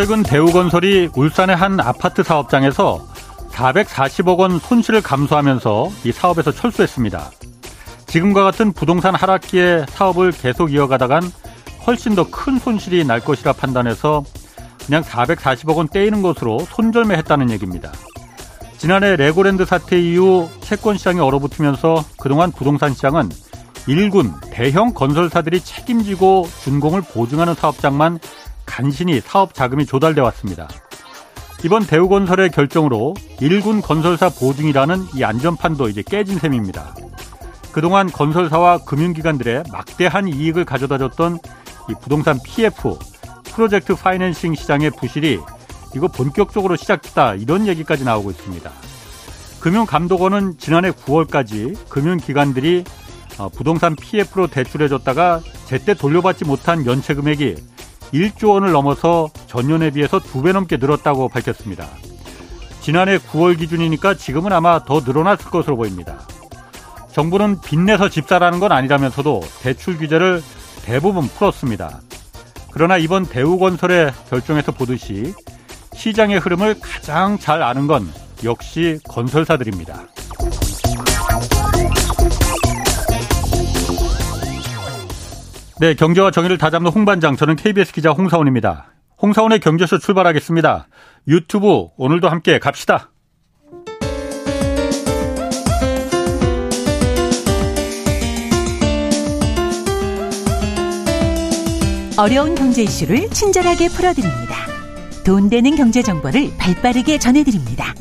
최근 대우건설이 울산의 한 아파트 사업장에서 440억 원 손실을 감수하면서 이 사업에서 철수했습니다. 지금과 같은 부동산 하락기에 사업을 계속 이어가다간 훨씬 더 큰 손실이 날 것이라 판단해서 그냥 440억 원 떼이는 것으로 손절매했다는 얘기입니다. 지난해 레고랜드 사태 이후 채권 시장이 얼어붙으면서 그동안 부동산 시장은 일군 대형 건설사들이 책임지고 준공을 보증하는 사업장만 간신히 사업 자금이 조달돼 왔습니다. 이번 대우건설의 결정으로 일군 건설사 보증이라는 이 안전판도 이제 깨진 셈입니다. 그동안 건설사와 금융기관들의 막대한 이익을 가져다줬던 이 부동산 PF, 프로젝트 파이낸싱 시장의 부실이 이거 본격적으로 시작됐다 이런 얘기까지 나오고 있습니다. 금융감독원은 지난해 9월까지 금융기관들이 부동산 PF로 대출해줬다가 제때 돌려받지 못한 연체 금액이 1조 원을 넘어서 전년에 비해서 2배 넘게 늘었다고 밝혔습니다. 지난해 9월 기준이니까 지금은 아마 더 늘어났을 것으로 보입니다. 정부는 빚내서 집사라는 건 아니라면서도 대출 규제를 대부분 풀었습니다. 그러나 이번 대우건설의 결정에서 보듯이 시장의 흐름을 가장 잘 아는 건 역시 건설사들입니다. 네, 경제와 정의를 다잡는 홍반장, 저는 KBS 기자 홍사원입니다. 홍사원의 경제쇼 출발하겠습니다. 유튜브 오늘도 함께 갑시다. 어려운 경제 이슈를 친절하게 풀어드립니다. 돈 되는 경제 정보를 발빠르게 전해드립니다.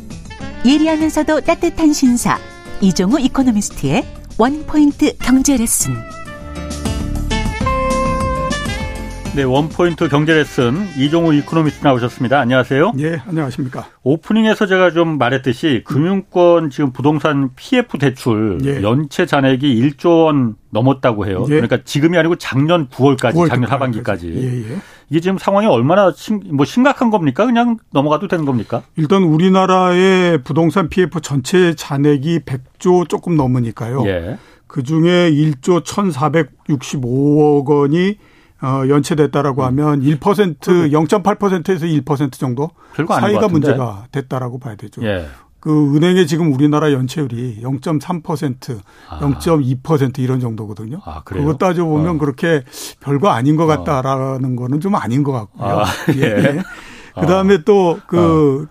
예리하면서도 따뜻한 신사, 이종우 이코노미스트의 원포인트 경제 레슨. 네, 원포인트 경제 레슨 이종우 이코노미스트 나오셨습니다. 안녕하세요. 네, 안녕하십니까. 오프닝에서 제가 좀 말했듯이 금융권 지금 부동산 PF 대출 연체 잔액이 1조 원 넘었다고 해요. 예. 그러니까 지금이 아니고 작년 9월까지. 작년 하반기까지. 예, 예. 이게 지금 상황이 얼마나 심각한 겁니까? 그냥 넘어가도 되는 겁니까? 일단 우리나라의 부동산 PF 전체 잔액이 100조 조금 넘으니까요. 예. 그중에 1조 1,465억 원이 연체됐다라고 하면 1%, 0.8%에서 1% 정도 사이가 문제가 됐다라고 봐야 되죠. 예. 그 은행의 지금 우리나라 연체율이 0.3%, 0.2% 이런 정도거든요. 아, 그래요? 그거 따져보면 그렇게 별거 아닌 것 같다라는 거는 좀 아닌 것 같고요. 예. 예. 그다음에 또 그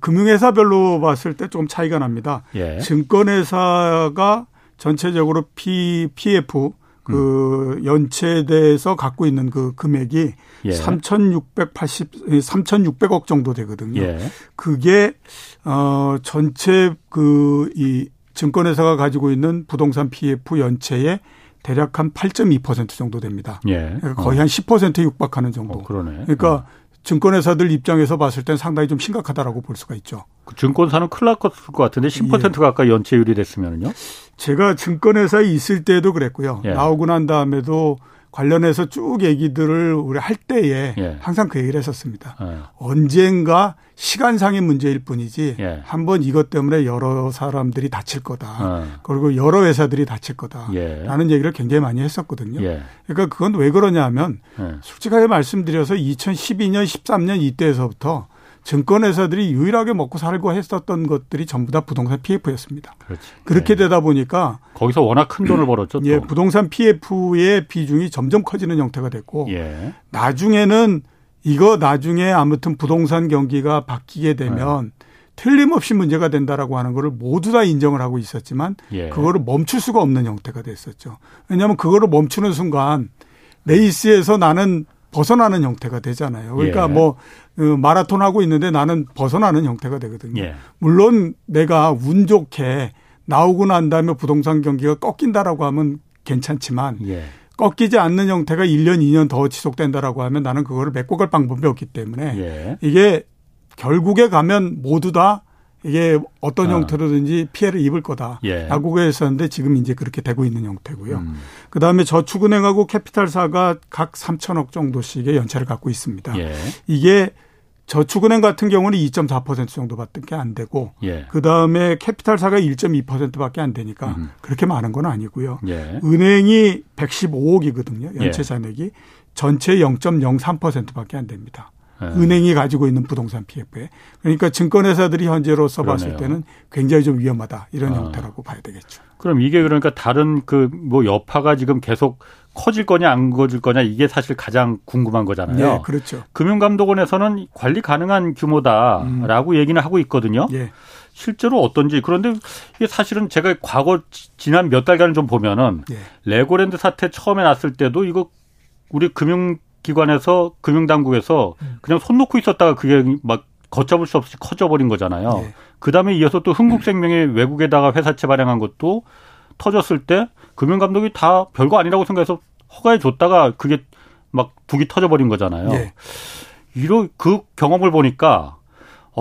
금융회사별로 봤을 때 조금 차이가 납니다. 예. 증권회사가 전체적으로 PF 그 연체돼서 갖고 있는 그 금액이 3,600억 정도 되거든요. 예. 그게 전체 그 이 증권회사가 가지고 있는 부동산 PF 연체의 대략 한 8.2% 정도 됩니다. 예. 그러니까 거의 한 10%에 육박하는 정도. 그러네. 그러니까 증권회사들 입장에서 봤을 땐 상당히 좀 심각하다라고 볼 수가 있죠. 그 증권사는 큰일 났을 것 같은데 10% 가까이 연체율이 됐으면요? 제가 증권회사에 있을 때도 그랬고요. 예. 나오고 난 다음에도 관련해서 쭉 얘기들을 우리 할 때에 항상 그 얘기를 했었습니다. 예. 언젠가 시간상의 문제일 뿐이지 한번 이것 때문에 여러 사람들이 다칠 거다. 그리고 여러 회사들이 다칠 거다라는 얘기를 굉장히 많이 했었거든요. 그러니까 그건 왜 그러냐 하면 솔직하게 말씀드려서 2012년, 13년 이때에서부터 증권회사들이 유일하게 먹고 살고 했었던 것들이 전부 다 부동산 PF였습니다. 그렇지. 그렇게 되다 보니까 거기서 워낙 큰 돈을 벌었죠. 예, 부동산 PF의 비중이 점점 커지는 형태가 됐고 나중에는 이거 나중에 아무튼 부동산 경기가 바뀌게 되면 틀림없이 문제가 된다라고 하는 거를 모두 다 인정을 하고 있었지만 그거를 멈출 수가 없는 형태가 됐었죠. 왜냐하면 그거를 멈추는 순간 레이스에서 나는 벗어나는 형태가 되잖아요. 그러니까 뭐 마라톤 하고 있는데 나는 벗어나는 형태가 되거든요. 물론 내가 운 좋게 나오고 난 다음에 부동산 경기가 꺾인다라고 하면 괜찮지만 꺾이지 않는 형태가 1년, 2년 더 지속된다라고 하면 나는 그거를 메꿔 갈 방법이 없기 때문에 이게 결국에 가면 모두 다 이게 어떤 형태로든지 피해를 입을 거다라고 했었는데 지금 이제 그렇게 되고 있는 형태고요. 그다음에 저축은행하고 캐피탈사가 각 3천억 정도씩의 연체를 갖고 있습니다. 이게 저축은행 같은 경우는 2.4% 정도밖에 안 되고 그다음에 캐피탈사가 1.2%밖에 안 되니까 그렇게 많은 건 아니고요. 은행이 115억이거든요. 연체 잔액이. 전체 0.03%밖에 안 됩니다. 은행이 가지고 있는 부동산 PF에. 그러니까 증권회사들이 현재로서 봤을 때는 굉장히 좀 위험하다. 이런 형태라고 봐야 되겠죠. 그럼 이게 그러니까 다른 그 뭐 여파가 지금 계속 커질 거냐 안 커질 거냐 이게 사실 가장 궁금한 거잖아요. 네, 그렇죠. 금융감독원에서는 관리 가능한 규모다라고 얘기는 하고 있거든요. 예. 실제로 어떤지. 그런데 이게 사실은 제가 과거 지난 몇 달간을 좀 보면은 예. 레고랜드 사태 처음에 났을 때도 이거 우리 금융기관에서 금융당국에서 그냥 손 놓고 있었다가 그게 막 걷잡을 수 없이 커져버린 거잖아요. 예. 그다음에 이어서 또 흥국생명이 외국에다가 회사채 발행한 것도 터졌을 때 금융감독이 다 별거 아니라고 생각해서 허가해 줬다가 그게 막 북이 터져버린 거잖아요. 예. 이런 그 경험을 보니까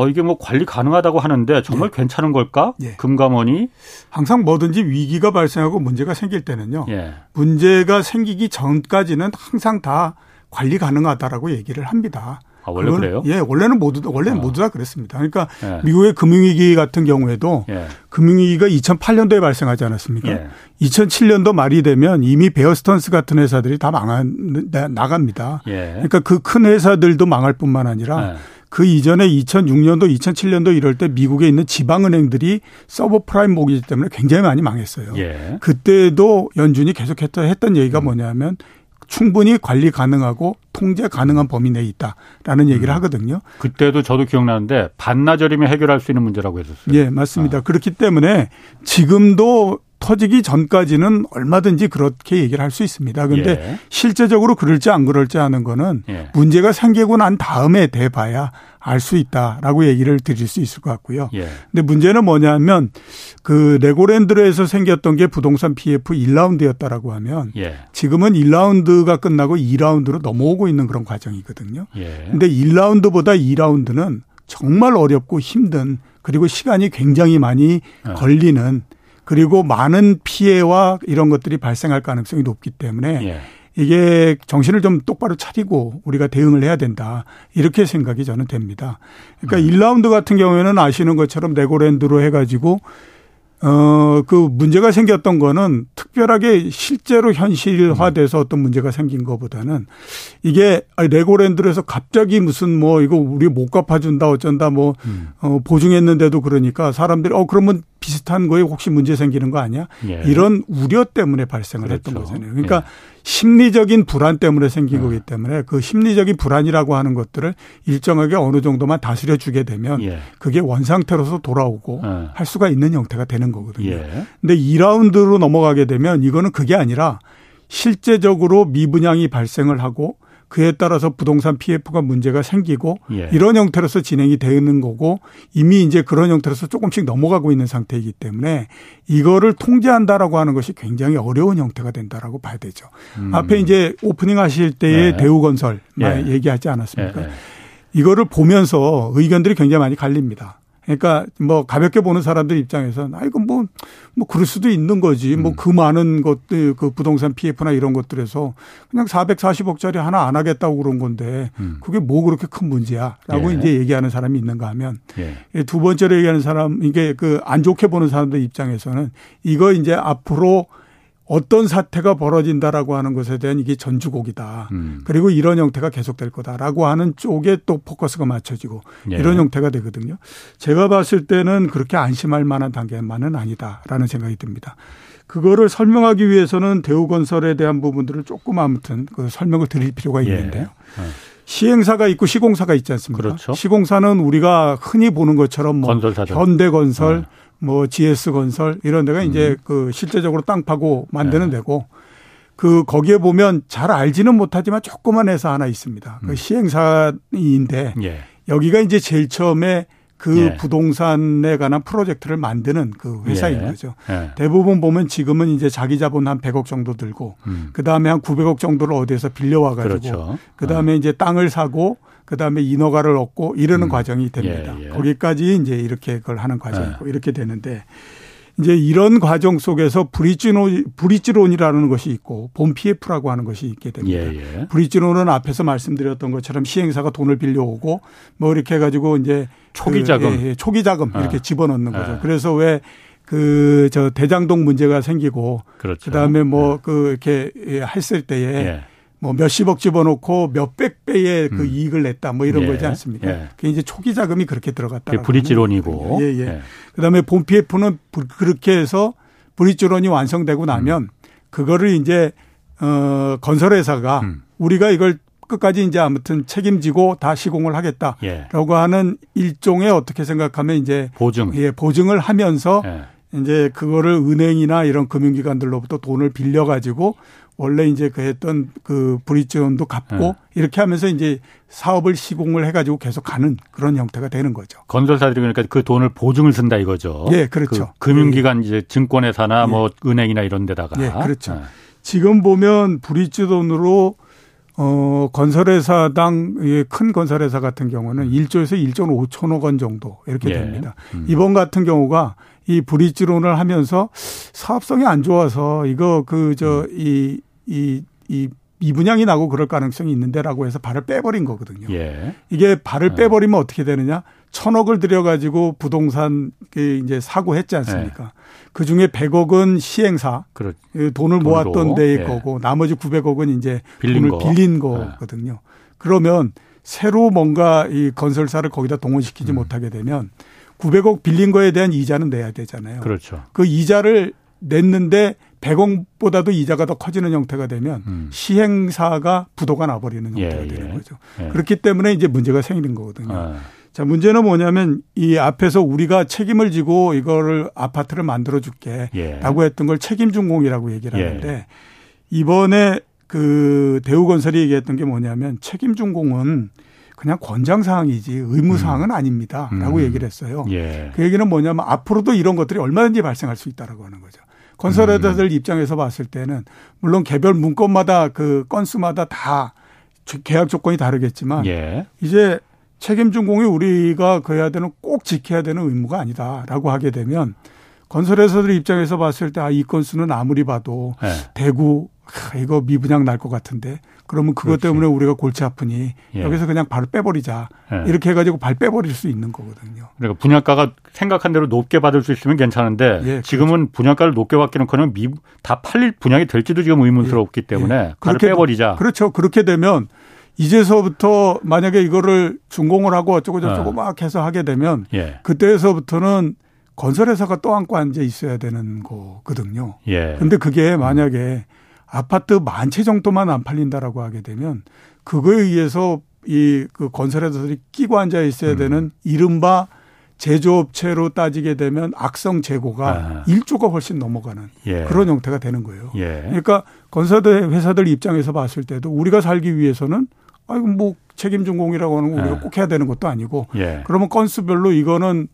이게 뭐 관리 가능하다고 하는데 정말 예. 괜찮은 걸까? 예. 금감원이. 항상 뭐든지 위기가 발생하고 문제가 생길 때는요. 예. 문제가 생기기 전까지는 항상 다 관리 가능하다라고 얘기를 합니다. 아, 원래 그래요? 예, 원래는 모두 다 그랬습니다. 그러니까 예. 미국의 금융위기 같은 경우에도 예. 금융위기가 2008년도에 발생하지 않았습니까? 예. 2007년도 말이 되면 이미 베어스턴스 같은 회사들이 다 나갑니다. 예. 그러니까 그 큰 회사들도 망할 뿐만 아니라 예. 그 이전에 2006년도, 2007년도 이럴 때 미국에 있는 지방은행들이 서브프라임 모기지 때문에 굉장히 많이 망했어요. 예. 그때도 연준이 계속 했던 얘기가 뭐냐면 충분히 관리 가능하고 통제 가능한 범위 내에 있다라는 얘기를 하거든요. 그때도 저도 기억나는데 반나절이면 해결할 수 있는 문제라고 했었어요. 예, 맞습니다. 그렇기 때문에 지금도 터지기 전까지는 얼마든지 그렇게 얘기를 할 수 있습니다. 그런데 예. 실제적으로 그럴지 안 그럴지 하는 거는 예. 문제가 생기고 난 다음에 돼봐야 알 수 있다라고 얘기를 드릴 수 있을 것 같고요. 예. 근데 문제는 뭐냐면 그 레고랜드에서 생겼던 게 부동산 PF 1라운드였다라고 하면 예. 지금은 1라운드가 끝나고 2라운드로 넘어오고 있는 그런 과정이거든요. 예. 근데 1라운드보다 2라운드는 정말 어렵고 힘든 그리고 시간이 굉장히 많이 걸리는 그리고 많은 피해와 이런 것들이 발생할 가능성이 높기 때문에 예. 이게 정신을 좀 똑바로 차리고 우리가 대응을 해야 된다. 이렇게 생각이 저는 됩니다. 그러니까 1라운드 같은 경우에는 아시는 것처럼 레고랜드로 해가지고 그 문제가 생겼던 거는 특별하게 실제로 현실화돼서 어떤 문제가 생긴 것보다는 이게 레고랜드에서 갑자기 무슨 뭐 이거 우리 못 갚아준다 어쩐다 뭐 보증했는데도 그러니까 사람들이 그러면 비슷한 거에 혹시 문제 생기는 거 아니야? 예. 이런 우려 때문에 발생을 그렇죠. 했던 거잖아요. 그러니까 예. 심리적인 불안 때문에 생긴 거기 때문에 그 심리적인 불안이라고 하는 것들을 일정하게 어느 정도만 다스려 주게 되면 예. 그게 원상태로서 돌아오고 할 수가 있는 형태가 되는 거거든요. 예. 근데 2라운드로 넘어가게 되면 이거는 그게 아니라 실제적으로 미분양이 발생을 하고 그에 따라서 부동산 PF가 문제가 생기고 예. 이런 형태로서 진행이 되는 거고 이미 이제 그런 형태로서 조금씩 넘어가고 있는 상태이기 때문에 이거를 통제한다라고 하는 것이 굉장히 어려운 형태가 된다라고 봐야 되죠. 앞에 이제 오프닝 하실 때의 네. 대우건설 예. 얘기하지 않았습니까? 예. 이거를 보면서 의견들이 굉장히 많이 갈립니다. 그러니까 뭐 가볍게 보는 사람들 입장에서는 이거 뭐 그럴 수도 있는 거지. 뭐 그 많은 것들 그 부동산 PF나 이런 것들에서 그냥 440억짜리 하나 안 하겠다고 그런 건데 그게 뭐 그렇게 큰 문제야라고 예. 이제 얘기하는 사람이 있는가 하면 예. 두 번째로 얘기하는 사람 이게 그 안 좋게 보는 사람들 입장에서는 이거 이제 앞으로 어떤 사태가 벌어진다라고 하는 것에 대한 이게 전주곡이다. 그리고 이런 형태가 계속될 거다라고 하는 쪽에 또 포커스가 맞춰지고 예. 이런 형태가 되거든요. 제가 봤을 때는 그렇게 안심할 만한 단계만은 아니다라는 생각이 듭니다. 그거를 설명하기 위해서는 대우건설에 대한 부분들을 조금 아무튼 그 설명을 드릴 필요가 있는데요. 예. 시행사가 있고 시공사가 있지 않습니까? 그렇죠. 시공사는 우리가 흔히 보는 것처럼 뭐 현대건설, 뭐 GS건설 이런 데가 이제 그 실제적으로 땅 파고 만드는 네. 데고 그 거기에 보면 잘 알지는 못하지만 조그만 회사 하나 있습니다. 그 시행사인데 예. 여기가 이제 제일 처음에 그 예. 부동산에 관한 프로젝트를 만드는 그 회사인 예. 거죠. 예. 대부분 보면 지금은 이제 자기 자본 한 100억 정도 들고 그다음에 한 900억 정도를 어디에서 빌려와 가지고 그렇죠. 그다음에 이제 땅을 사고 그다음에 인허가를 얻고 이러는 과정이 됩니다. 예. 예. 거기까지 이제 이렇게 그걸 하는 과정이고 예. 이렇게 되는데 이제 이런 과정 속에서 브릿지론이라는 것이 있고 본 PF라고 하는 것이 있게 됩니다. 예. 예. 브릿지론은 앞에서 말씀드렸던 것처럼 시행사가 돈을 빌려오고 뭐 이렇게 해가지고 이제 초기 자금 이렇게 집어넣는 거죠. 그래서 왜 저 대장동 문제가 생기고 그렇죠. 그다음에 뭐 그 이렇게 했을 때에 예. 뭐 몇십억 집어넣고 몇백 배의 그 이익을 냈다 뭐 이런 거지 않습니까? 그게 이제 초기 자금이 그렇게 들어갔다. 브릿지론이고. 그다음에 본 PF는 그렇게 해서 브릿지론이 완성되고 나면 그거를 이제 건설회사가 우리가 이걸 끝까지 이제 아무튼 책임지고 다 시공을 하겠다라고 하는 일종의 어떻게 생각하면 이제 보증, 보증을 하면서 이제 그거를 은행이나 이런 금융기관들로부터 돈을 빌려 가지고. 원래 이제 그 했던 그 브릿지론도 갚고 이렇게 하면서 이제 사업을 시공을 해가지고 계속 가는 그런 형태가 되는 거죠. 건설사들이 그러니까 그 돈을 보증을 쓴다 이거죠. 예, 그렇죠. 그 금융기관 이제 증권회사나 뭐 은행이나 이런 데다가. 예, 그렇죠. 지금 보면 브릿지론으로 건설회사당 큰 건설회사 같은 경우는 1조에서 1조 5천억 원 정도 이렇게 됩니다. 이번 같은 경우가 이 브릿지론을 하면서 사업성이 안 좋아서 이거 그 저 미분양이 나고 그럴 가능성이 있는데라고 해서 발을 빼버린 거거든요. 이게 발을 빼버리면 어떻게 되느냐? 1,000억을 들여가지고 부동산 이제 사고 했지 않습니까? 그 중에 100억은 시행사 돈을 모았던 데의 거고 나머지 900억은 이제 돈을 빌린 거거든요. 그러면 새로 뭔가 이 건설사를 거기다 동원시키지 못하게 되면 900억 빌린 거에 대한 이자는 내야 되잖아요. 그렇죠. 그 이자를 냈는데 100억보다도 이자가 더 커지는 형태가 되면 시행사가 부도가 나버리는 형태가 되는 거죠. 그렇기 때문에 이제 문제가 생기는 거거든요. 자, 문제는 뭐냐면 이 앞에서 우리가 책임을 지고 이거를 아파트를 만들어줄게 라고 했던 걸 책임준공이라고 얘기를 하는데 이번에 그 대우건설이 얘기했던 게 뭐냐면 책임준공은 그냥 권장사항이지 의무사항은 아닙니다 라고 얘기를 했어요. 그 얘기는 뭐냐면 앞으로도 이런 것들이 얼마든지 발생할 수 있다라고 하는 거죠. 건설회사들 입장에서 봤을 때는 물론 개별 문건마다 그 건수마다 다 계약 조건이 다르겠지만 이제 책임준공이 우리가 그 해야 되는 꼭 지켜야 되는 의무가 아니다라고 하게 되면 건설회사들 입장에서 봤을 때 아, 이 건수는 아무리 봐도 대구 이거 미분양 날 것 같은데 그러면 그것 때문에 우리가 골치 아프니 여기서 그냥 발을 빼버리자 이렇게 해가지고 발 빼버릴 수 있는 거거든요. 그러니까 분양가가 생각한 대로 높게 받을 수 있으면 괜찮은데 지금은 분양가를 높게 받기는커녕 다 팔릴 분양이 될지도 지금 의문스럽기 때문에 발을 빼버리자. 그렇죠. 그렇게 되면 이제서부터 만약에 이거를 준공을 하고 어쩌고저쩌고 막 해서 하게 되면 그때에서부터는 건설회사가 떠안고 앉아 있어야 되는 거거든요. 그런데 그게 만약에 아파트 만 채 정도만 안 팔린다라고 하게 되면 그거에 의해서 이 그 건설회사들이 끼고 앉아 있어야 되는 이른바 제조업체로 따지게 되면 악성 재고가 1조가 훨씬 넘어가는 그런 형태가 되는 거예요. 그러니까 건설회사들 입장에서 봤을 때도 우리가 살기 위해서는 아이고 뭐 책임준공이라고 하는 거 우리가 꼭 해야 되는 것도 아니고 그러면 건수별로 이거는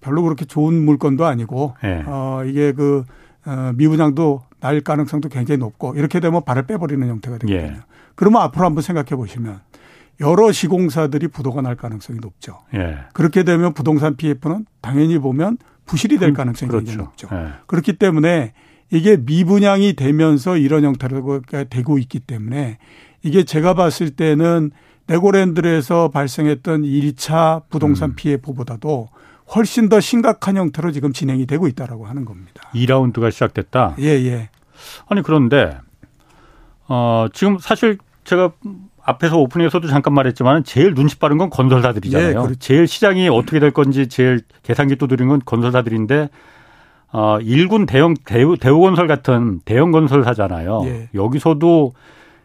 별로 그렇게 좋은 물건도 아니고 이게 그 미분양도 날 가능성도 굉장히 높고 이렇게 되면 발을 빼버리는 형태가 되거든요. 그러면 앞으로 한번 생각해 보시면 여러 시공사들이 부도가 날 가능성이 높죠. 그렇게 되면 부동산 PF는 당연히 보면 부실이 될 가능성이 굉장히 높죠. 그렇기 때문에 이게 미분양이 되면서 이런 형태로 되고 있기 때문에 이게 제가 봤을 때는 레고랜드에서 발생했던 1차 부동산 PF보다도 훨씬 더 심각한 형태로 지금 진행이 되고 있다라고 하는 겁니다. 2라운드가 시작됐다? 아니, 그런데, 지금 사실 제가 앞에서 오프닝에서도 잠깐 말했지만 제일 눈치 빠른 건 건설사들이잖아요. 제일 시장이 어떻게 될 건지 제일 계산기 두드린 건 건설사들인데, 1군 대우건설 같은 대형 건설사잖아요. 여기서도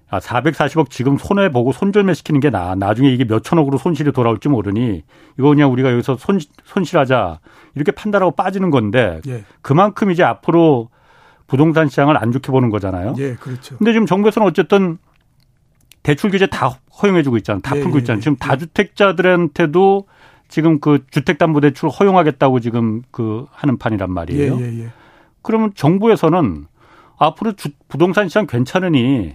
440억 지금 손해보고 손절매시키는 게 나중에 이게 몇 천억으로 손실이 돌아올지 모르니 이거 그냥 우리가 여기서 손실하자 이렇게 판단하고 빠지는 건데 그만큼 이제 앞으로 부동산 시장을 안 좋게 보는 거잖아요. 근데 지금 정부에서는 어쨌든 대출 규제 다 허용해 주고 있잖아요. 다 풀고 있잖아요. 지금 다주택자들한테도 지금 그 주택담보대출 허용하겠다고 지금 그 하는 판이란 말이에요. 그러면 정부에서는 앞으로 부동산 시장 괜찮으니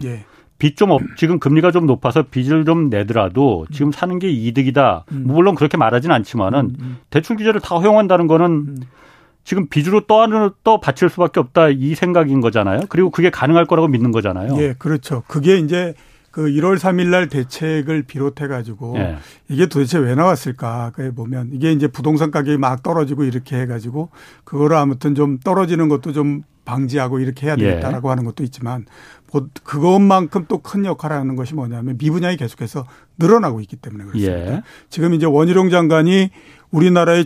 빚 좀 지금 금리가 좀 높아서 빚을 좀 내더라도 지금 사는 게 이득이다. 물론 그렇게 말하진 않지만은 대출 규제를 다 허용한다는 거는 지금 빚으로 떠 바칠 수밖에 없다 이 생각인 거잖아요. 그리고 그게 가능할 거라고 믿는 거잖아요. 그렇죠. 그게 이제 그 1월 3일 날 대책을 비롯해 가지고 이게 도대체 왜 나왔을까? 그에 보면 이게 이제 부동산 가격이 막 떨어지고 이렇게 해 가지고 그거를 아무튼 좀 떨어지는 것도 좀 방지하고 이렇게 해야 되겠다라고 하는 것도 있지만 그것만큼 또 큰 역할을 하는 것이 뭐냐면 미분양이 계속해서 늘어나고 있기 때문에 그렇습니다. 예. 지금 이제 원희룡 장관이 우리나라의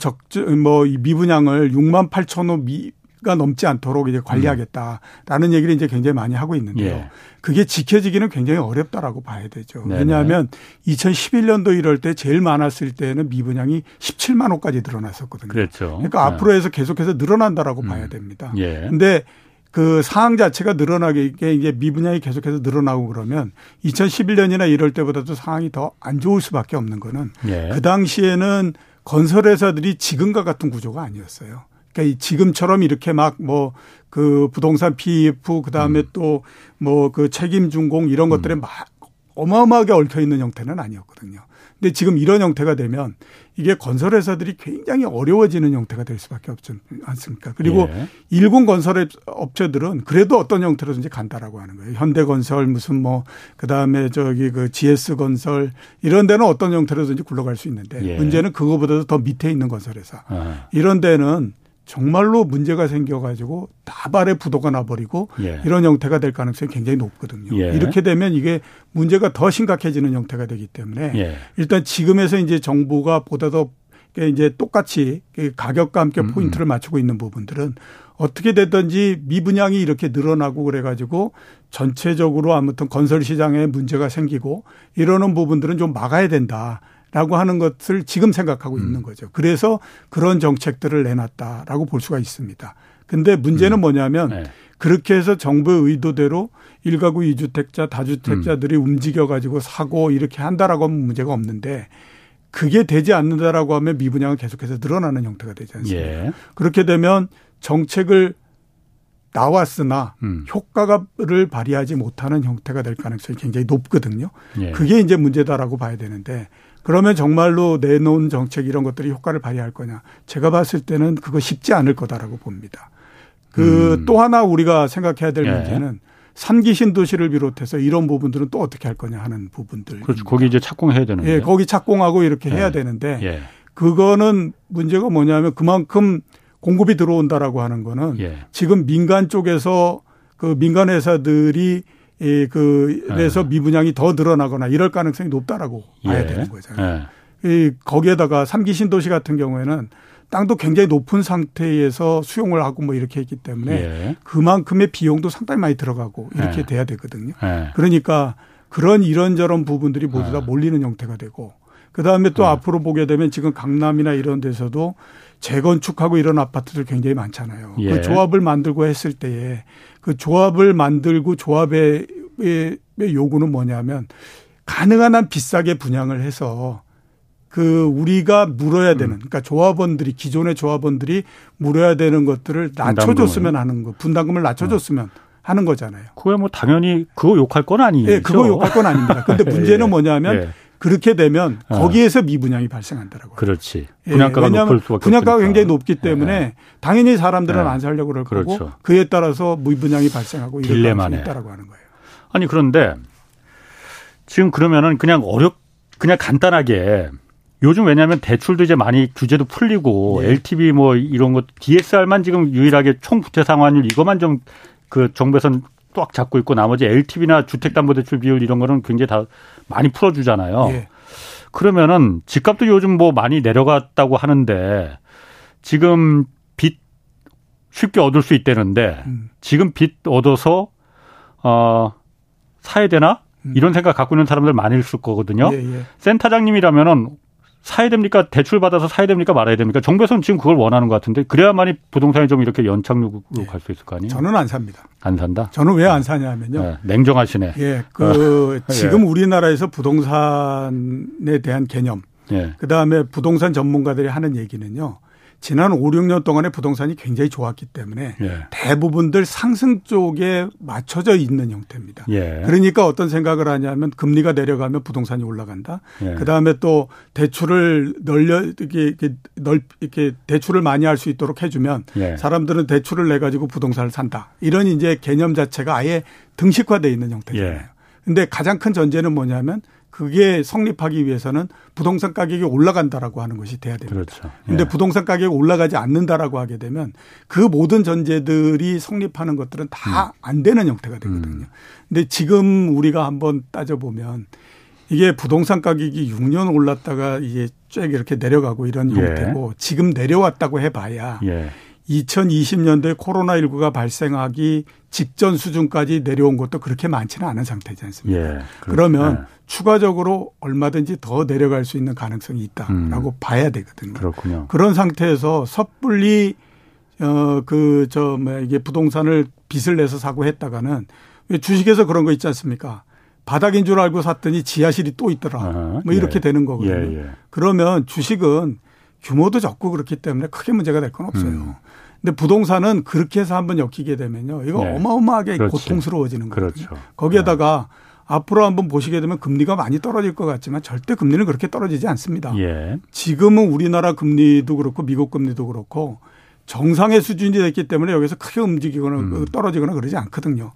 미분양을 6만 8천 호 가 넘지 않도록 이제 관리하겠다라는 얘기를 이제 굉장히 많이 하고 있는데요. 예. 그게 지켜지기는 굉장히 어렵다라고 봐야 되죠. 네네. 왜냐하면 2011년도 이럴 때 제일 많았을 때는 미분양이 17만 호까지 늘어났었거든요. 그렇죠. 그러니까 네. 앞으로 해서 계속해서 늘어난다라고 봐야 됩니다. 그런데 예. 그 상황 자체가 늘어나게 이제 미분양이 계속해서 늘어나고 그러면 2011년이나 이럴 때보다도 상황이 더 안 좋을 수밖에 없는 거는 예. 그 당시에는 건설회사들이 지금과 같은 구조가 아니었어요. 그러니까 지금처럼 이렇게 막 그 부동산 PF 그다음에 또 그 책임 준공 이런 것들에 막 어마어마하게 얽혀 있는 형태는 아니었거든요. 근데 지금 이런 형태가 되면 이게 건설회사들이 굉장히 어려워지는 형태가 될 수밖에 없지 않습니까? 그리고 예. 일군 건설업체들은 그래도 어떤 형태로든지 간다라고 하는 거예요. 현대건설 무슨 그다음에 그 GS건설 이런 데는 어떤 형태로든지 굴러갈 수 있는데 예. 문제는 그거보다도 더 밑에 있는 건설회사 이런 데는 정말로 문제가 생겨가지고 다발의 부도가 나버리고 예. 이런 형태가 될 가능성이 굉장히 높거든요. 예. 이렇게 되면 이게 문제가 더 심각해지는 형태가 되기 때문에 예. 일단 지금에서 이제 정부가 보다 더 이제 똑같이 가격과 함께 포인트를 맞추고 있는 부분들은 어떻게 되든지 미분양이 이렇게 늘어나고 그래가지고 전체적으로 아무튼 건설 시장에 문제가 생기고 이러는 부분들은 좀 막아야 된다. 라고 하는 것을 지금 생각하고 있는 거죠. 그래서 그런 정책들을 내놨다라고 볼 수가 있습니다. 근데 문제는 뭐냐면 네. 그렇게 해서 정부의 의도대로 1가구 2주택자, 다주택자들이 움직여가지고 사고 이렇게 한다라고 하면 문제가 없는데 그게 되지 않는다라고 하면 미분양은 계속해서 늘어나는 형태가 되지 않습니까? 예. 그렇게 되면 정책을 나왔으나 효과를 발휘하지 못하는 형태가 될 가능성이 굉장히 높거든요. 예. 그게 이제 문제다라고 봐야 되는데 그러면 정말로 내놓은 정책 이런 것들이 효과를 발휘할 거냐. 제가 봤을 때는 그거 쉽지 않을 거다라고 봅니다. 또 하나 우리가 생각해야 될 문제는 3기 신도시를 비롯해서 이런 부분들은 또 어떻게 할 거냐 하는 부분들. 그렇죠. 거기 이제 착공해야 되는데. 예, 거기 착공하고 이렇게 해야 되는데 그거는 문제가 뭐냐면 그만큼 공급이 들어온다라고 하는 거는 지금 민간 쪽에서 그 민간 회사들이 그래서 미분양이 더 늘어나거나 이럴 가능성이 높다라고 봐야 되는 거잖아요. 거기에다가 3기 신도시 같은 경우에는 땅도 굉장히 높은 상태에서 수용을 하고 이렇게 했기 때문에 그만큼의 비용도 상당히 많이 들어가고 이렇게 돼야 되거든요. 그러니까 그런 이런저런 부분들이 모두 다 몰리는 형태가 되고 그다음에 또 앞으로 보게 되면 지금 강남이나 이런 데서도 재건축하고 이런 아파트들 굉장히 많잖아요. 그 조합을 만들고 했을 때에 그 조합을 만들고 조합의 요구는 뭐냐면 가능한 한 비싸게 분양을 해서 그 우리가 물어야 되는 그러니까 조합원들이 기존의 조합원들이 물어야 되는 것들을 낮춰줬으면 하는 거 분담금을 낮춰줬으면 하는 거잖아요. 그게 당연히 그거 욕할 건 아니죠. 네, 그거 욕할 건 아닙니다. 그런데 문제는 뭐냐면 그렇게 되면 거기에서 미분양이 발생한다라고요. 그렇지. 분양가가 높을 수밖에 없으니까. 분양가가 굉장히 높기 때문에 당연히 사람들은 안 살려고 그럴 거고 그에 따라서 미분양이 발생하고 이런 것이 있다라고 하는 거예요. 아니 그런데 지금 그러면은 그냥 간단하게 요즘 왜냐하면 대출도 이제 많이 규제도 풀리고 LTV 이런 것 DSR만 지금 유일하게 총 부채 상환율 이것만 좀 그 정부에서는 꽉 잡고 있고 나머지 LTV나 주택담보대출 비율 이런 거는 굉장히 다 많이 풀어주잖아요. 예. 그러면은 집값도 요즘 많이 내려갔다고 하는데 지금 빚 쉽게 얻을 수 있다는데 지금 빚 얻어서 사야 되나? 이런 생각 갖고 있는 사람들 많이 있을 거거든요. 센터장님이라면은 사야 됩니까? 대출 받아서 사야 됩니까? 말아야 됩니까? 정부에서는 지금 그걸 원하는 것 같은데 그래야만이 부동산이 좀 이렇게 연착륙으로 갈 수 있을 거 아니에요? 저는 안 삽니다. 안 산다? 저는 왜 안 사냐면요. 냉정하시네. 지금 우리나라에서 부동산에 대한 개념 그다음에 부동산 전문가들이 하는 얘기는요. 지난 5, 6년 동안에 부동산이 굉장히 좋았기 때문에 대부분들 상승 쪽에 맞춰져 있는 형태입니다. 그러니까 어떤 생각을 하냐면 금리가 내려가면 부동산이 올라간다. 그다음에 또 대출을 이렇게 대출을 많이 할 수 있도록 해주면 사람들은 대출을 내가지고 부동산을 산다. 이런 이제 개념 자체가 아예 등식화되어 있는 형태잖아요. 근데 가장 큰 전제는 뭐냐면 그게 성립하기 위해서는 부동산 가격이 올라간다라고 하는 것이 돼야 됩니다. 그렇죠. 예. 그런데 부동산 가격이 올라가지 않는다라고 하게 되면 그 모든 전제들이 성립하는 것들은 다 안 되는 형태가 되거든요. 그런데 지금 우리가 한번 따져보면 이게 부동산 가격이 6년 올랐다가 이제 쭉 이렇게 내려가고 이런 형태고 예. 지금 내려왔다고 해봐야 예. 2020년도에 코로나19가 발생하기 직전 수준까지 내려온 것도 그렇게 많지는 않은 상태지 않습니까? 예, 그러면 네. 추가적으로 얼마든지 더 내려갈 수 있는 가능성이 있다라고 봐야 되거든요. 그렇군요. 그런 상태에서 섣불리 이게 부동산을 빚을 내서 사고 했다가는 왜 주식에서 그런 거 있지 않습니까? 바닥인 줄 알고 샀더니 지하실이 또 있더라. 아하, 뭐 이렇게 예. 되는 거거든요. 예, 예. 그러면 주식은 규모도 적고 그렇기 때문에 크게 문제가 될 건 없어요. 근데 부동산은 그렇게 해서 한번 엮이게 되면요. 이거 네. 어마어마하게 그렇지. 고통스러워지는 거예요. 그렇죠. 거기에다가 네. 앞으로 한번 보시게 되면 금리가 많이 떨어질 것 같지만 절대 금리는 그렇게 떨어지지 않습니다. 예. 지금은 우리나라 금리도 그렇고 미국 금리도 그렇고 정상의 수준이 됐기 때문에 여기서 크게 움직이거나 떨어지거나 그러지 않거든요.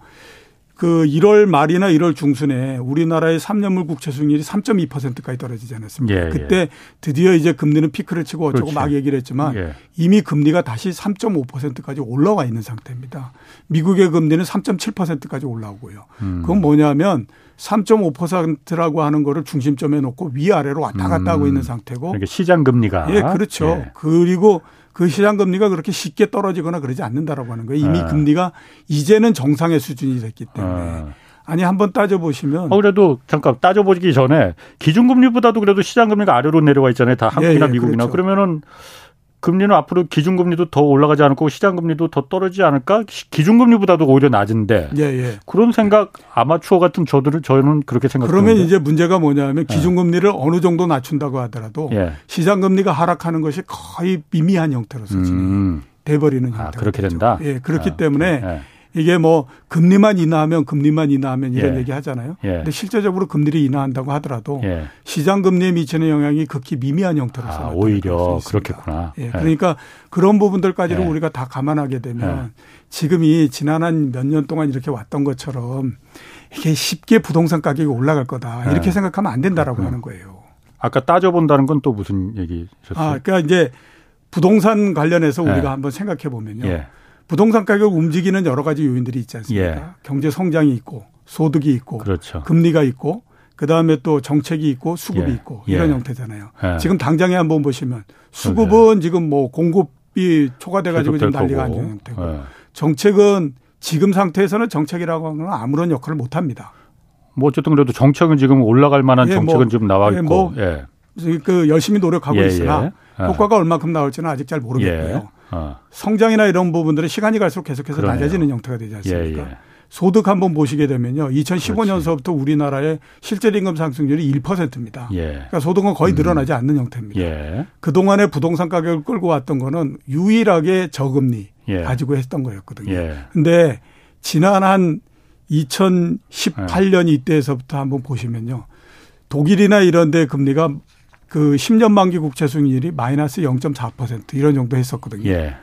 그 1월 말이나 1월 중순에 우리나라의 3년물 국채 수익률이 3.2%까지 떨어지지 않았습니까? 예, 그때 예. 드디어 이제 금리는 피크를 치고 어쩌고 그렇지. 막 얘기를 했지만 예. 이미 금리가 다시 3.5%까지 올라와 있는 상태입니다. 미국의 금리는 3.7%까지 올라오고요. 그건 뭐냐면 3.5%라고 하는 거를 중심점에 놓고 위아래로 왔다 갔다 하고 있는 상태고. 그러니까 시장 금리가. 예, 그렇죠. 예. 그리고 그 시장 금리가 그렇게 쉽게 떨어지거나 그러지 않는다라고 하는 거예요. 이미 금리가 이제는 정상의 수준이 됐기 때문에. 아니 한번 따져보시면. 그래도 잠깐 따져보기 전에 기준금리보다도 그래도 시장 금리가 아래로 내려와 있잖아요. 다 한국이나 예, 예, 미국이나. 그렇죠. 그러면은. 금리는 앞으로 기준금리도 더 올라가지 않고 시장금리도 더 떨어지지 않을까? 기준금리보다도 오히려 낮은데 예, 예. 그런 생각 아마추어 같은 저는 그렇게 생각합니다. 그러면 드는데. 이제 문제가 뭐냐면 기준금리를 어느 정도 낮춘다고 하더라도 예. 시장금리가 하락하는 것이 거의 미미한 형태로서 돼버리는 형태로. 그렇게 된다? 예, 그렇기 때문에 예. 이게 뭐 금리만 인하하면 이런 예. 얘기 하잖아요. 그런데 예. 실제적으로 금리를 인하한다고 하더라도 예. 시장 금리에 미치는 영향이 극히 미미한 형태로서 나타날 오히려 수 그렇겠구나. 예. 그러니까 그런 부분들까지를 예. 우리가 다 감안하게 되면 예. 지금이 지난 한 몇 년 동안 이렇게 왔던 것처럼 이게 쉽게 부동산 가격이 올라갈 거다 예. 이렇게 생각하면 안 된다라고 하는 거예요. 아까 따져본다는 건 또 무슨 얘기셨어요? 그러니까 이제 부동산 관련해서 우리가 예. 한번 생각해 보면요. 예. 부동산 가격을 움직이는 여러 가지 요인들이 있지 않습니까? 예. 경제 성장이 있고 소득이 있고 그렇죠. 금리가 있고 그다음에 또 정책이 있고 수급이 예. 있고 이런 예. 형태잖아요. 예. 지금 당장에 한번 보시면 수급은 예. 지금 뭐 공급이 초과돼 가지고 지금 난리가 안 되는 형태고 예. 정책은 지금 상태에서는 정책이라고 하는 건 아무런 역할을 못 합니다. 뭐 어쨌든 그래도 정책은 지금 올라갈 만한 예. 정책은 지금 나와 있고 열심히 노력하고 있으나 효과가 얼마큼 나올지는 아직 잘 모르겠고요. 예. 성장이나 이런 부분들은 시간이 갈수록 계속해서 그러네요. 낮아지는 형태가 되지 않습니까? 예, 예. 소득 한번 보시게 되면요. 2015년서부터 우리나라의 실질 임금 상승률이 1%입니다. 예. 그러니까 소득은 거의 늘어나지 않는 형태입니다. 예. 그동안의 부동산 가격을 끌고 왔던 거는 유일하게 저금리 예. 가지고 했던 거였거든요. 그런데 예. 지난 한 2018년 이때에서부터 한번 보시면요. 독일이나 이런 데 금리가 그 10년 만기 국채 수익률이 마이너스 0.4% 이런 정도 했었거든요. 예.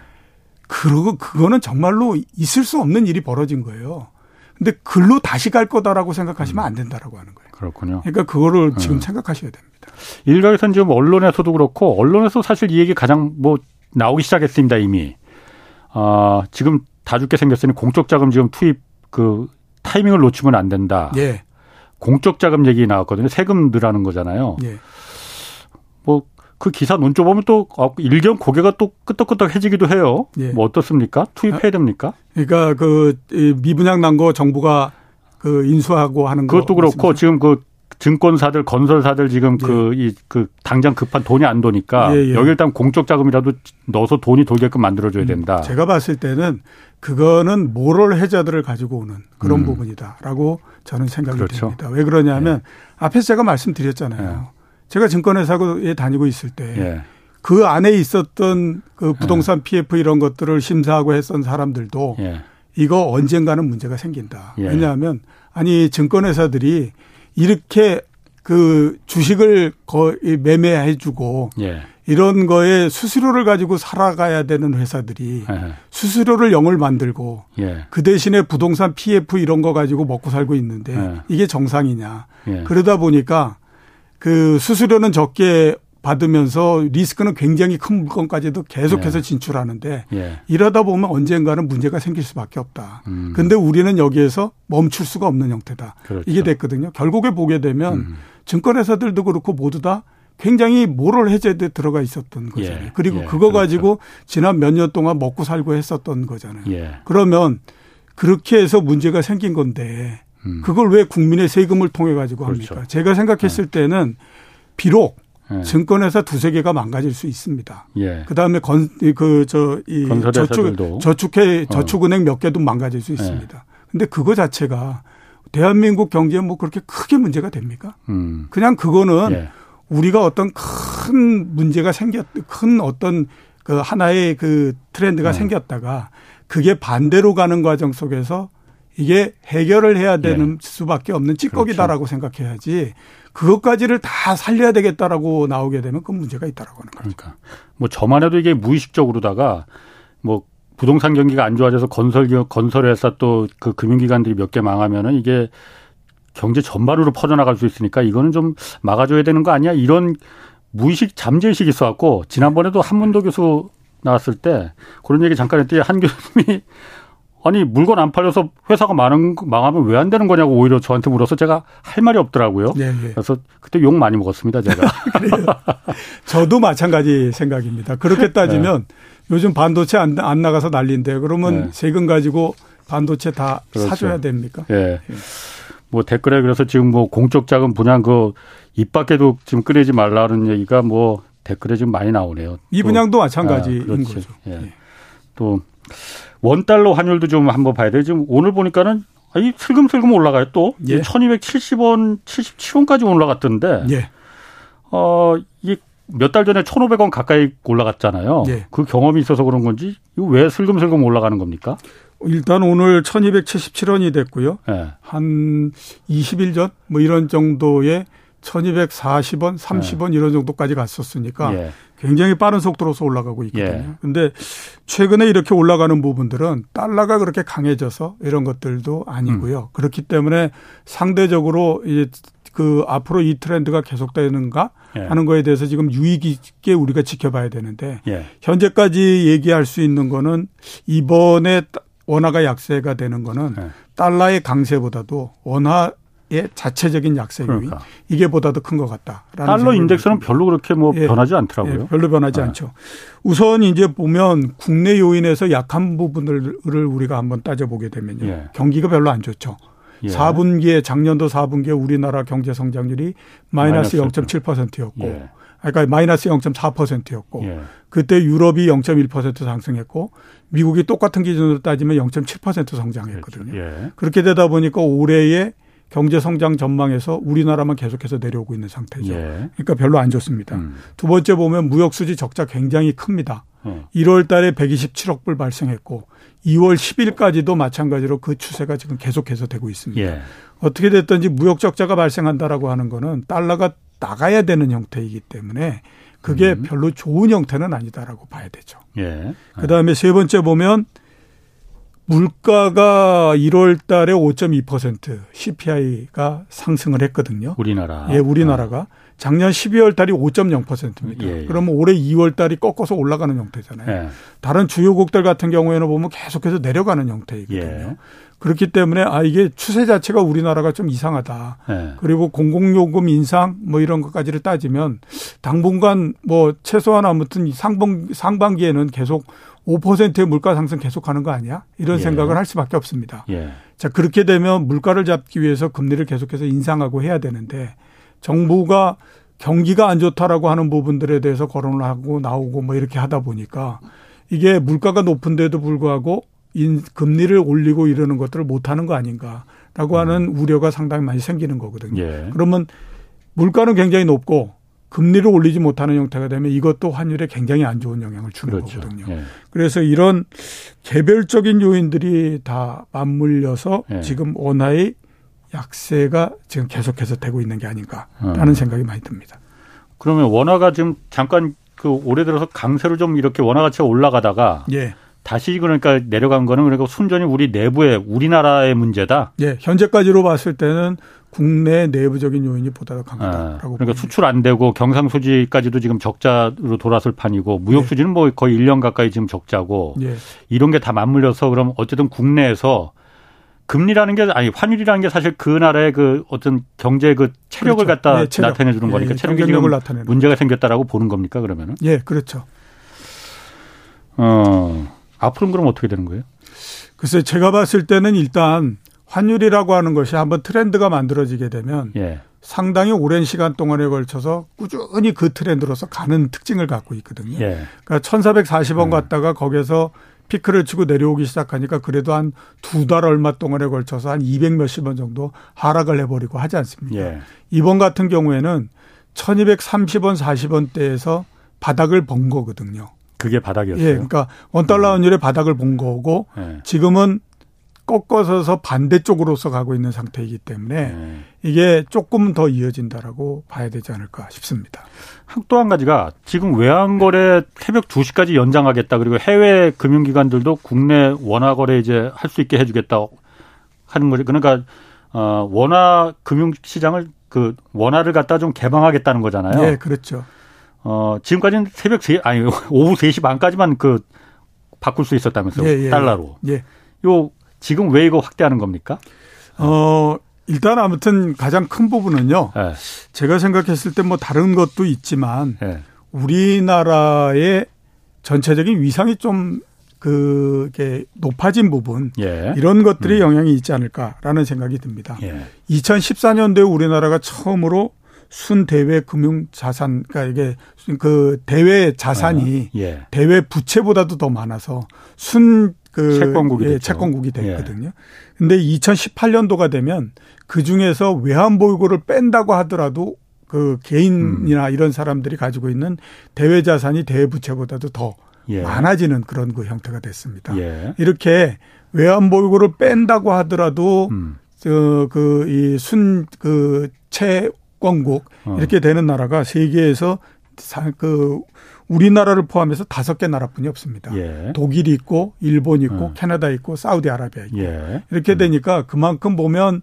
그러고 그거는 정말로 있을 수 없는 일이 벌어진 거예요. 근데 글로 다시 갈 거다라고 생각하시면 안 된다라고 하는 거예요. 그렇군요. 그러니까 그거를 지금 생각하셔야 됩니다. 일각에서는 지금 언론에서도 그렇고 언론에서 사실 이 얘기 가장 나오기 시작했습니다 이미. 지금 다 죽게 생겼으니 공적 자금 지금 투입 그 타이밍을 놓치면 안 된다. 예. 공적 자금 얘기 나왔거든요. 세금 늘라는 거잖아요. 예. 그 기사 논조 보면 또 일견 고개가 또 끄떡끄떡해지기도 해요. 예. 어떻습니까? 투입해야 됩니까? 그러니까 그 미분양 난 거 정부가 그 인수하고 하는 거. 그것도 그렇고 맞습니까? 지금 그 증권사들, 건설사들 지금 예. 그 당장 급한 돈이 안 도니까 예, 예. 여기 일단 공적 자금이라도 넣어서 돈이 돌게끔 만들어줘야 된다. 제가 봤을 때는 그거는 모럴 해저드를 가지고 오는 그런 부분이다라고 저는 생각이 됩니다. 왜 그러냐면 앞에서 제가 말씀드렸잖아요. 제가 증권회사에 다니고 있을 때 그 안에 있었던 그 부동산 PF 이런 것들을 심사하고 했던 사람들도 이거 언젠가는 문제가 생긴다. 왜냐하면 아니 증권회사들이 이렇게 그 주식을 매매해 주고 이런 거에 수수료를 가지고 살아가야 되는 회사들이 수수료를 0을 만들고 그 대신에 부동산 PF 이런 거 가지고 먹고 살고 있는데 이게 정상이냐. 그러다 보니까 그 수수료는 적게 받으면서 리스크는 굉장히 큰 물건까지도 계속해서 진출하는데 이러다 보면 언젠가는 문제가 생길 수밖에 없다. 근데 우리는 여기에서 멈출 수가 없는 형태다. 그렇죠. 이게 됐거든요. 결국에 보게 되면 증권회사들도 그렇고 모두 다 굉장히 모럴 해제에 들어가 있었던 거잖아요. 그리고 그거 가지고 지난 몇 년 동안 먹고 살고 했었던 거잖아요. 그러면 그렇게 해서 문제가 생긴 건데 그걸 왜 국민의 세금을 통해 가지고 합니까? 그렇죠. 제가 생각했을 때는 비록 증권회사 두세 개가 망가질 수 있습니다. 그다음에 저축은행 몇 개도 망가질 수 있습니다. 근데 그거 자체가 대한민국 경제에 뭐 그렇게 크게 문제가 됩니까? 그냥 그거는 우리가 어떤 큰 문제가 큰 어떤 그 하나의 그 트렌드가 생겼다가 그게 반대로 가는 과정 속에서 이게 해결을 해야 되는 수밖에 없는 찌꺼기다라고 생각해야지 그것까지를 다 살려야 되겠다라고 나오게 되면 그 문제가 있다라고 하는 거죠. 그러니까 뭐 저만 해도 이게 무의식적으로다가 뭐 부동산 경기가 안 좋아져서 건설회사 또 그 금융기관들이 몇 개 망하면은 이게 경제 전반으로 퍼져나갈 수 있으니까 이거는 좀 막아줘야 되는 거 아니야? 이런 무의식 잠재의식이 있어갖고 지난번에도 한문도 교수 나왔을 때 그런 얘기 잠깐 했더니 한 교수님이 아니 물건 안 팔려서 회사가 망하면 왜 안 되는 거냐고 오히려 저한테 물어서 제가 할 말이 없더라고요. 그래서 그때 욕 많이 먹었습니다. 제가. 그래요. 저도 마찬가지 생각입니다. 그렇게 따지면 요즘 반도체 안 나가서 난리인데 그러면 세금 가지고 반도체 다 사줘야 됩니까? 뭐 댓글에 그래서 지금 뭐 공적 자금 분양 그 입 밖에도 지금 꺼내지 말라는 얘기가 뭐 댓글에 지금 많이 나오네요. 이 분양도 마찬가지인 거죠. 또 원달러 환율도 좀 한번 봐야 돼요. 지금 오늘 보니까는 슬금슬금 올라가요. 또 1270원, 77원까지 올라갔던데 이게 몇 달 전에 1500원 가까이 올라갔잖아요. 그 경험이 있어서 그런 건지 이거 왜 슬금슬금 올라가는 겁니까? 일단 오늘 1277원이 됐고요. 한 20일 전 뭐 이런 정도의 1240원, 30원 이런 정도까지 갔었으니까 굉장히 빠른 속도로서 올라가고 있거든요. 그런데 최근에 이렇게 올라가는 부분들은 달러가 그렇게 강해져서 이런 것들도 아니고요. 그렇기 때문에 상대적으로 이제 그 앞으로 이 트렌드가 계속되는가 하는 거에 대해서 지금 유의 깊게 우리가 지켜봐야 되는데 현재까지 얘기할 수 있는 거는 이번에 원화가 약세가 되는 거는 달러의 강세보다도 원화 자체적인 약세 요인 이게 보다 더 큰 것 같다. 달러 인덱스는 별로 그렇게 뭐 변하지 않더라고요. 별로 변하지 않죠. 우선 이제 보면 국내 요인에서 약한 부분을 우리가 한번 따져보게 되면요. 경기가 별로 안 좋죠. 4분기에 작년도 4분기에 우리나라 경제 성장률이 마이너스 0.7%였고 그러니까 마이너스 0.4%였고 그때 유럽이 0.1% 상승했고 미국이 똑같은 기준으로 따지면 0.7% 성장했거든요. 그렇게 되다 보니까 올해의 경제 성장 전망에서 우리나라만 계속해서 내려오고 있는 상태죠. 그러니까 별로 안 좋습니다. 두 번째 보면 무역 수지 적자 굉장히 큽니다. 1월 달에 127억 불 발생했고 2월 10일까지도 마찬가지로 그 추세가 지금 계속해서 되고 있습니다. 어떻게 됐든지 무역 적자가 발생한다라고 하는 거는 달러가 나가야 되는 형태이기 때문에 그게 별로 좋은 형태는 아니다라고 봐야 되죠. 그다음에 세 번째 보면 물가가 1월 달에 5.2% CPI가 상승을 했거든요. 우리나라가. 작년 12월 달이 5.0%입니다. 그러면 올해 2월 달이 꺾어서 올라가는 형태잖아요. 다른 주요국들 같은 경우에는 보면 계속해서 내려가는 형태이거든요. 그렇기 때문에 이게 추세 자체가 우리나라가 좀 이상하다. 그리고 공공요금 인상 뭐 이런 것까지를 따지면 당분간 뭐 최소한 아무튼 상반기에는 계속 5%의 물가 상승 계속하는 거 아니야? 이런 생각을 할 수밖에 없습니다. 자 그렇게 되면 물가를 잡기 위해서 금리를 계속해서 인상하고 해야 되는데 정부가 경기가 안 좋다라고 하는 부분들에 대해서 거론을 하고 나오고 뭐 이렇게 하다 보니까 이게 물가가 높은데도 불구하고 금리를 올리고 이러는 것들을 못하는 거 아닌가라고 하는 우려가 상당히 많이 생기는 거거든요. 그러면 물가는 굉장히 높고 금리를 올리지 못하는 형태가 되면 이것도 환율에 굉장히 안 좋은 영향을 주는 거거든요. 그래서 이런 개별적인 요인들이 다 맞물려서 지금 원화의 약세가 지금 계속해서 되고 있는 게 아닌가라는 생각이 많이 듭니다. 그러면 원화가 지금 잠깐 그 올해 들어서 강세로 좀 이렇게 원화 가치가 올라가다가 다시 그러니까 내려간 거는 그러니까 순전히 우리 내부의 우리나라의 문제다. 예, 현재까지로 봤을 때는 국내 내부적인 요인이 보다 더 강하다라고. 아, 그러니까 수출 안 되고 경상수지까지도 지금 적자로 돌아설 판이고 무역수지는 예. 뭐 거의 1년 가까이 지금 적자고 예. 이런 게 다 맞물려서 그럼 어쨌든 국내에서 금리라는 게 아니 환율이라는 게 사실 그 나라의 그 어떤 경제 그 체력을 그렇죠. 갖다 예, 체력. 나타내 주는 거니까 예, 예. 체력이 지금 문제가 생겼다라고 보는 겁니까 그러면은? 예, 그렇죠. 앞으로는 그럼 어떻게 되는 거예요? 글쎄 제가 봤을 때는 일단 환율이라고 하는 것이 한번 트렌드가 만들어지게 되면 예. 상당히 오랜 시간 동안에 걸쳐서 꾸준히 그 트렌드로서 가는 특징을 갖고 있거든요. 예. 그러니까 1,440원 갔다가 거기에서 피크를 치고 내려오기 시작하니까 그래도 한 두 달 얼마 동안에 걸쳐서 한 200몇십 원 정도 하락을 해버리고 하지 않습니까? 예. 이번 같은 경우에는 1,230원, 40원대에서 바닥을 본 거거든요. 그게 바닥이었어요. 예, 그러니까 원달러 환율의 바닥을 본 거고 예. 지금은 꺾어서서 반대쪽으로서 가고 있는 상태이기 때문에 예. 이게 조금 더 이어진다라고 봐야 되지 않을까 싶습니다. 또 한 가지가 지금 외환거래 새벽 2시까지 연장하겠다. 그리고 해외 금융기관들도 국내 원화거래 이제 할 수 있게 해주겠다 하는 거죠. 그러니까 원화 금융시장을 그 원화를 갖다 좀 개방하겠다는 거잖아요. 예, 그렇죠. 지금까지는 오후 3시 반까지만 그 바꿀 수 있었다면서요. 예, 예, 달러로. 예. 요 지금 왜 이거 확대하는 겁니까? 일단 아무튼 가장 큰 부분은요. 예. 제가 생각했을 때 뭐 다른 것도 있지만 예. 우리나라의 전체적인 위상이 좀 그게 높아진 부분 예. 이런 것들이 영향이 있지 않을까라는 생각이 듭니다. 예. 2014년도에 우리나라가 처음으로 순대외 금융 자산, 그러니까 이게 그 대외 자산이 예. 대외 부채보다도 더 많아서 채권국이 됐거든요. 그런데 예. 2018년도가 되면 그 중에서 외환 보유고를 뺀다고 하더라도 그 개인이나 이런 사람들이 가지고 있는 대외 자산이 대외 부채보다도 더 예. 많아지는 그런 그 형태가 됐습니다. 예. 이렇게 외환 보유고를 뺀다고 하더라도 채권국 이렇게 되는 나라가 세계에서 그 우리나라를 포함해서 5개 나라뿐이 없습니다. 예. 독일이 있고 일본이 있고 캐나다 있고 사우디아라비아 있고 예. 이렇게 되니까 그만큼 보면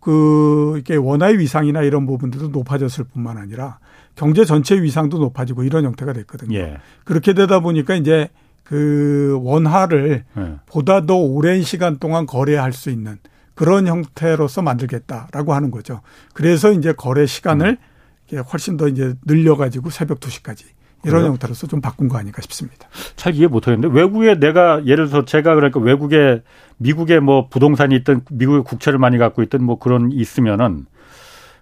그 이렇게 원화의 위상이나 이런 부분들도 높아졌을 뿐만 아니라 경제 전체의 위상도 높아지고 이런 형태가 됐거든요. 예. 그렇게 되다 보니까 이제 그 원화를 예. 보다 더 오랜 시간 동안 거래할 수 있는 그런 형태로서 만들겠다라고 하는 거죠. 그래서 이제 거래 시간을 훨씬 더 이제 늘려가지고 새벽 2시까지 이런 형태로서 좀 바꾼 거 아닌가 싶습니다. 잘 이해 못하겠는데 외국에 내가 예를 들어서 제가 그러니까 외국에 미국에 뭐 부동산이 있든 미국의 국채를 많이 갖고 있든 뭐 그런 있으면은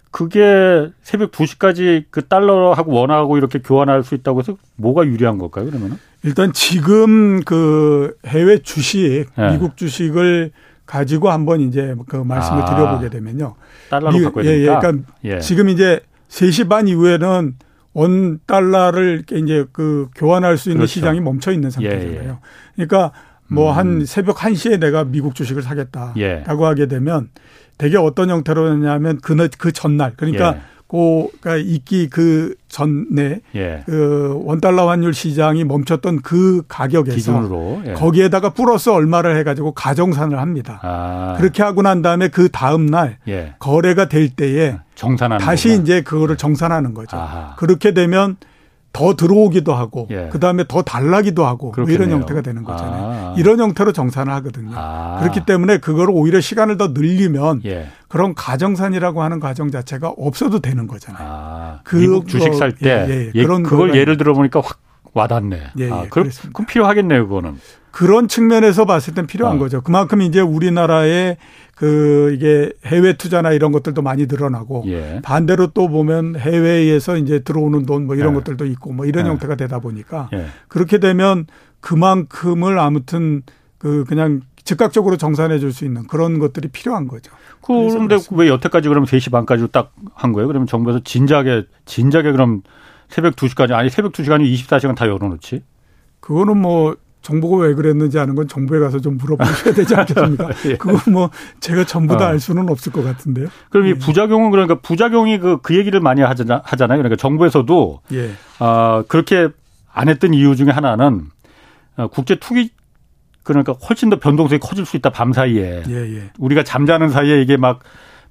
그게 새벽 2시까지 그 달러하고 원화하고 이렇게 교환할 수 있다고 해서 뭐가 유리한 걸까요 그러면은? 일단 지금 그 해외 주식, 네. 미국 주식을 가지고 한번 이제 그 말씀을 드려보게 되면요. 달러로 바꿔야 되니까. 예, 그러니까 예. 지금 이제 3시 반 이후에는 원 달러를 이제 그 교환할 수 있는 그렇죠. 시장이 멈춰 있는 상태잖아요. 예. 그러니까 뭐 한 새벽 1시에 내가 미국 주식을 사겠다라고 예. 하게 되면 되게 어떤 형태로 하냐면 그 전날 그러니까 예. 그러니까 있기 그 전에 예. 그 원달러 환율 시장이 멈췄던 그 가격에서 기준으로 예. 거기에다가 플러스 얼마를 해가지고 가정산을 합니다. 그렇게 하고 난 다음에 그 다음 날 예. 거래가 될 때에 정산하는 다시 거구나. 이제 그거를 정산하는 거죠. 아하. 그렇게 되면 더 들어오기도 하고 예. 그다음에 더 달라기도 하고 뭐 이런 형태가 되는 거잖아요. 이런 형태로 정산을 하거든요. 그렇기 때문에 그걸 오히려 시간을 더 늘리면 예. 그런 가정산이라고 하는 과정 자체가 없어도 되는 거잖아요. 미국 주식 살 때 그걸 예를 들어보니까 확 와닿네. 예, 그럼 필요하겠네요. 그거는. 그런 측면에서 봤을 땐 필요한 거죠. 그만큼 이제 우리나라의 그 이게 해외 투자나 이런 것들도 많이 늘어나고 예. 반대로 또 보면 해외에서 이제 들어오는 돈 뭐 이런 예. 것들도 있고 뭐 이런 예. 형태가 되다 보니까 예. 그렇게 되면 그만큼을 아무튼 그냥 즉각적으로 정산해 줄 수 있는 그런 것들이 필요한 거죠. 그런데 왜 여태까지 그럼 3시 반까지로 딱 한 거예요? 그러면 정부에서 진작에 그럼 새벽 2시까지 새벽 2시가 아니고 24시간 다 열어놓지? 그거는 뭐 정부가 왜 그랬는지 아는 건 정부에 가서 좀 물어보셔야 되지 않겠습니까? 예. 그건 뭐 제가 전부 다 알 수는 없을 것 같은데요. 그럼 예. 이 부작용은 그러니까 부작용이 그 얘기를 많이 하잖아요. 그러니까 정부에서도 그렇게 안 했던 이유 중에 하나는 국제 투기 그러니까 훨씬 더 변동성이 커질 수 있다, 밤 사이에. 예. 우리가 잠자는 사이에 이게 막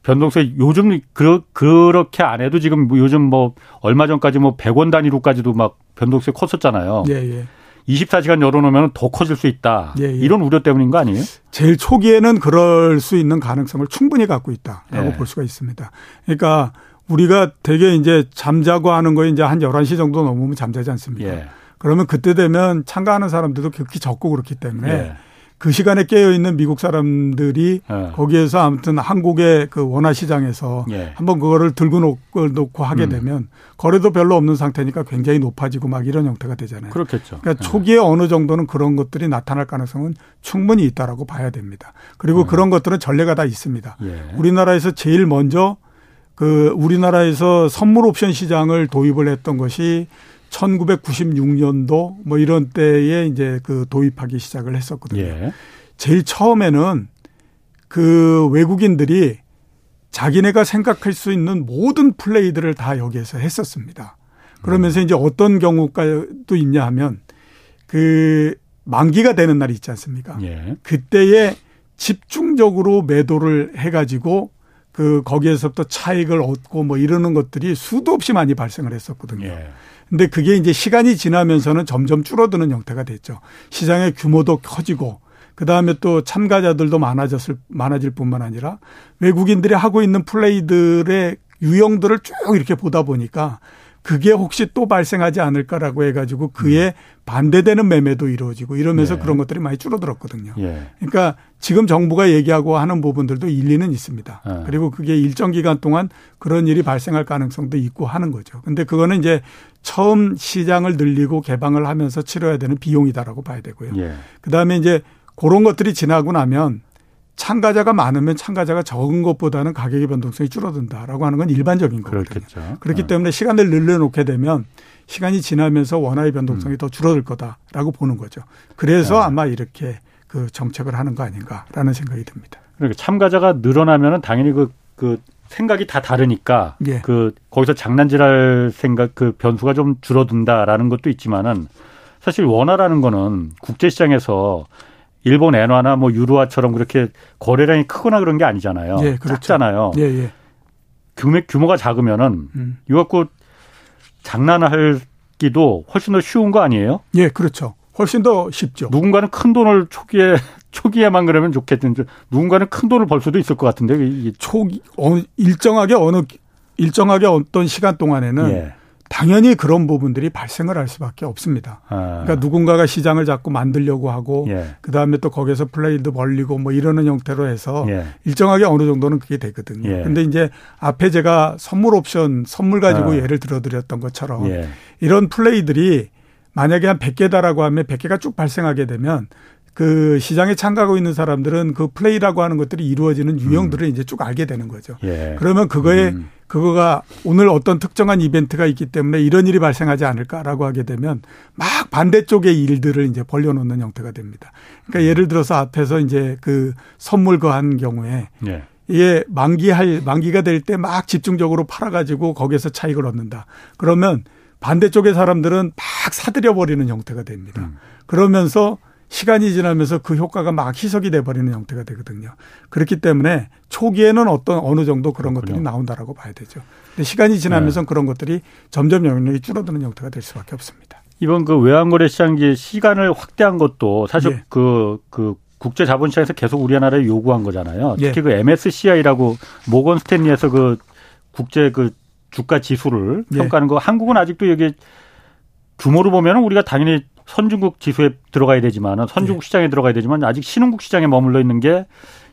변동성이 요즘 그렇게 안 해도 지금 요즘 뭐 얼마 전까지 뭐 100원 단위로까지도 막 변동성이 컸었잖아요. 예. 24시간 열어놓으면 더 커질 수 있다. 예. 이런 우려 때문인 거 아니에요? 제일 초기에는 그럴 수 있는 가능성을 충분히 갖고 있다라고 볼 수가 있습니다. 그러니까 우리가 되게 이제 잠자고 하는 거에 이제 한 11시 정도 넘으면 잠자지 않습니까? 예. 그러면 그때 되면 참가하는 사람들도 극히 적고 그렇기 때문에 그 시간에 깨어 있는 미국 사람들이 거기에서 아무튼 한국의 그 원화 시장에서 한번 그거를 들고 놓고 하게 되면 거래도 별로 없는 상태니까 굉장히 높아지고 막 이런 형태가 되잖아요. 그렇겠죠. 그러니까 초기에 어느 정도는 그런 것들이 나타날 가능성은 충분히 있다라고 봐야 됩니다. 그리고 그런 것들은 전례가 다 있습니다. 우리나라에서 제일 먼저 그 우리나라에서 선물 옵션 시장을 도입을 했던 것이 1996년도 뭐 이런 때에 이제 그 도입하기 시작을 했었거든요. 제일 처음에는 그 외국인들이 자기네가 생각할 수 있는 모든 플레이들을 다 여기에서 했었습니다. 그러면서 이제 어떤 경우까지도 있냐 하면 그 만기가 되는 날이 있지 않습니까? 그때에 집중적으로 매도를 해가지고 그 거기에서부터 차익을 얻고 뭐 이러는 것들이 수도 없이 많이 발생을 했었거든요. 근데 그게 이제 시간이 지나면서는 점점 줄어드는 형태가 됐죠. 시장의 규모도 커지고 그다음에 또 참가자들도 많아질 뿐만 아니라 외국인들이 하고 있는 플레이들의 유형들을 쭉 이렇게 보다 보니까 그게 혹시 또 발생하지 않을까라고 해가지고 그에 반대되는 매매도 이루어지고 이러면서 그런 것들이 많이 줄어들었거든요. 그러니까 지금 정부가 얘기하고 하는 부분들도 일리는 있습니다. 그리고 그게 일정 기간 동안 그런 일이 발생할 가능성도 있고 하는 거죠. 근데 그거는 이제 처음 시장을 늘리고 개방을 하면서 치러야 되는 비용이다라고 봐야 되고요. 그다음에 이제 그런 것들이 지나고 나면 참가자가 많으면 참가자가 적은 것보다는 가격의 변동성이 줄어든다라고 하는 건 일반적인 거거든요. 그렇겠죠. 그렇기 때문에 시간을 늘려놓게 되면 시간이 지나면서 원화의 변동성이 더 줄어들 거다라고 보는 거죠. 그래서 아마 이렇게 그 정책을 하는 거 아닌가라는 생각이 듭니다. 그러니까 참가자가 늘어나면은 당연히 그 생각이 다 다르니까 그 거기서 장난질할 생각 그 변수가 좀 줄어든다라는 것도 있지만은 사실 원화라는 거는 국제시장에서 일본 엔화나 뭐 유로화처럼 그렇게 거래량이 크거나 그런 게 아니잖아요. 그렇죠. 작잖아요. 규모가 작으면은 이거 갖고 장난하기도 훨씬 더 쉬운 거 아니에요? 그렇죠. 훨씬 더 쉽죠. 누군가는 큰 돈을 초기에만 그러면 좋겠는데 누군가는 큰 돈을 벌 수도 있을 것 같은데 이게 초기 일정하게 어떤 시간 동안에는. 당연히 그런 부분들이 발생을 할 수밖에 없습니다. 그러니까 누군가가 시장을 자꾸 만들려고 하고 그다음에 또 거기에서 플레이도 벌리고 뭐 이러는 형태로 해서 일정하게 어느 정도는 그게 되거든요. 근데 이제 앞에 제가 선물 가지고 예를 들어드렸던 것처럼 이런 플레이들이 만약에 한 100개다라고 하면 100개가 쭉 발생하게 되면 그 시장에 참가하고 있는 사람들은 그 플레이라고 하는 것들이 이루어지는 유형들을 이제 쭉 알게 되는 거죠. 그러면 그거가 오늘 어떤 특정한 이벤트가 있기 때문에 이런 일이 발생하지 않을까라고 하게 되면 막 반대쪽의 일들을 이제 벌려놓는 형태가 됩니다. 그러니까 예를 들어서 앞에서 이제 그 선물 거한 경우에 이게 만기가 될 때 막 집중적으로 팔아가지고 거기에서 차익을 얻는다. 그러면 반대쪽의 사람들은 막 사들여버리는 형태가 됩니다. 그러면서 시간이 지나면서 그 효과가 막 희석이 돼버리는 형태가 되거든요. 그렇기 때문에 초기에는 어느 정도 그런 것들이 나온다라고 봐야 되죠. 근데 시간이 지나면서 그런 것들이 점점 영향력이 줄어드는 형태가 될 수밖에 없습니다. 이번 그 외환거래 시장 시간을 확대한 것도 사실 그 국제 자본시장에서 계속 우리나라에 요구한 거잖아요. 특히 그 MSCI라고 모건 스탠리에서 그 국제 그 주가 지수를 평가하는 거 한국은 아직도 여기 규모로 보면 우리가 당연히 선진국 지수에 들어가야 되지만 선진국 시장에 들어가야 되지만 아직 신흥국 시장에 머물러 있는 게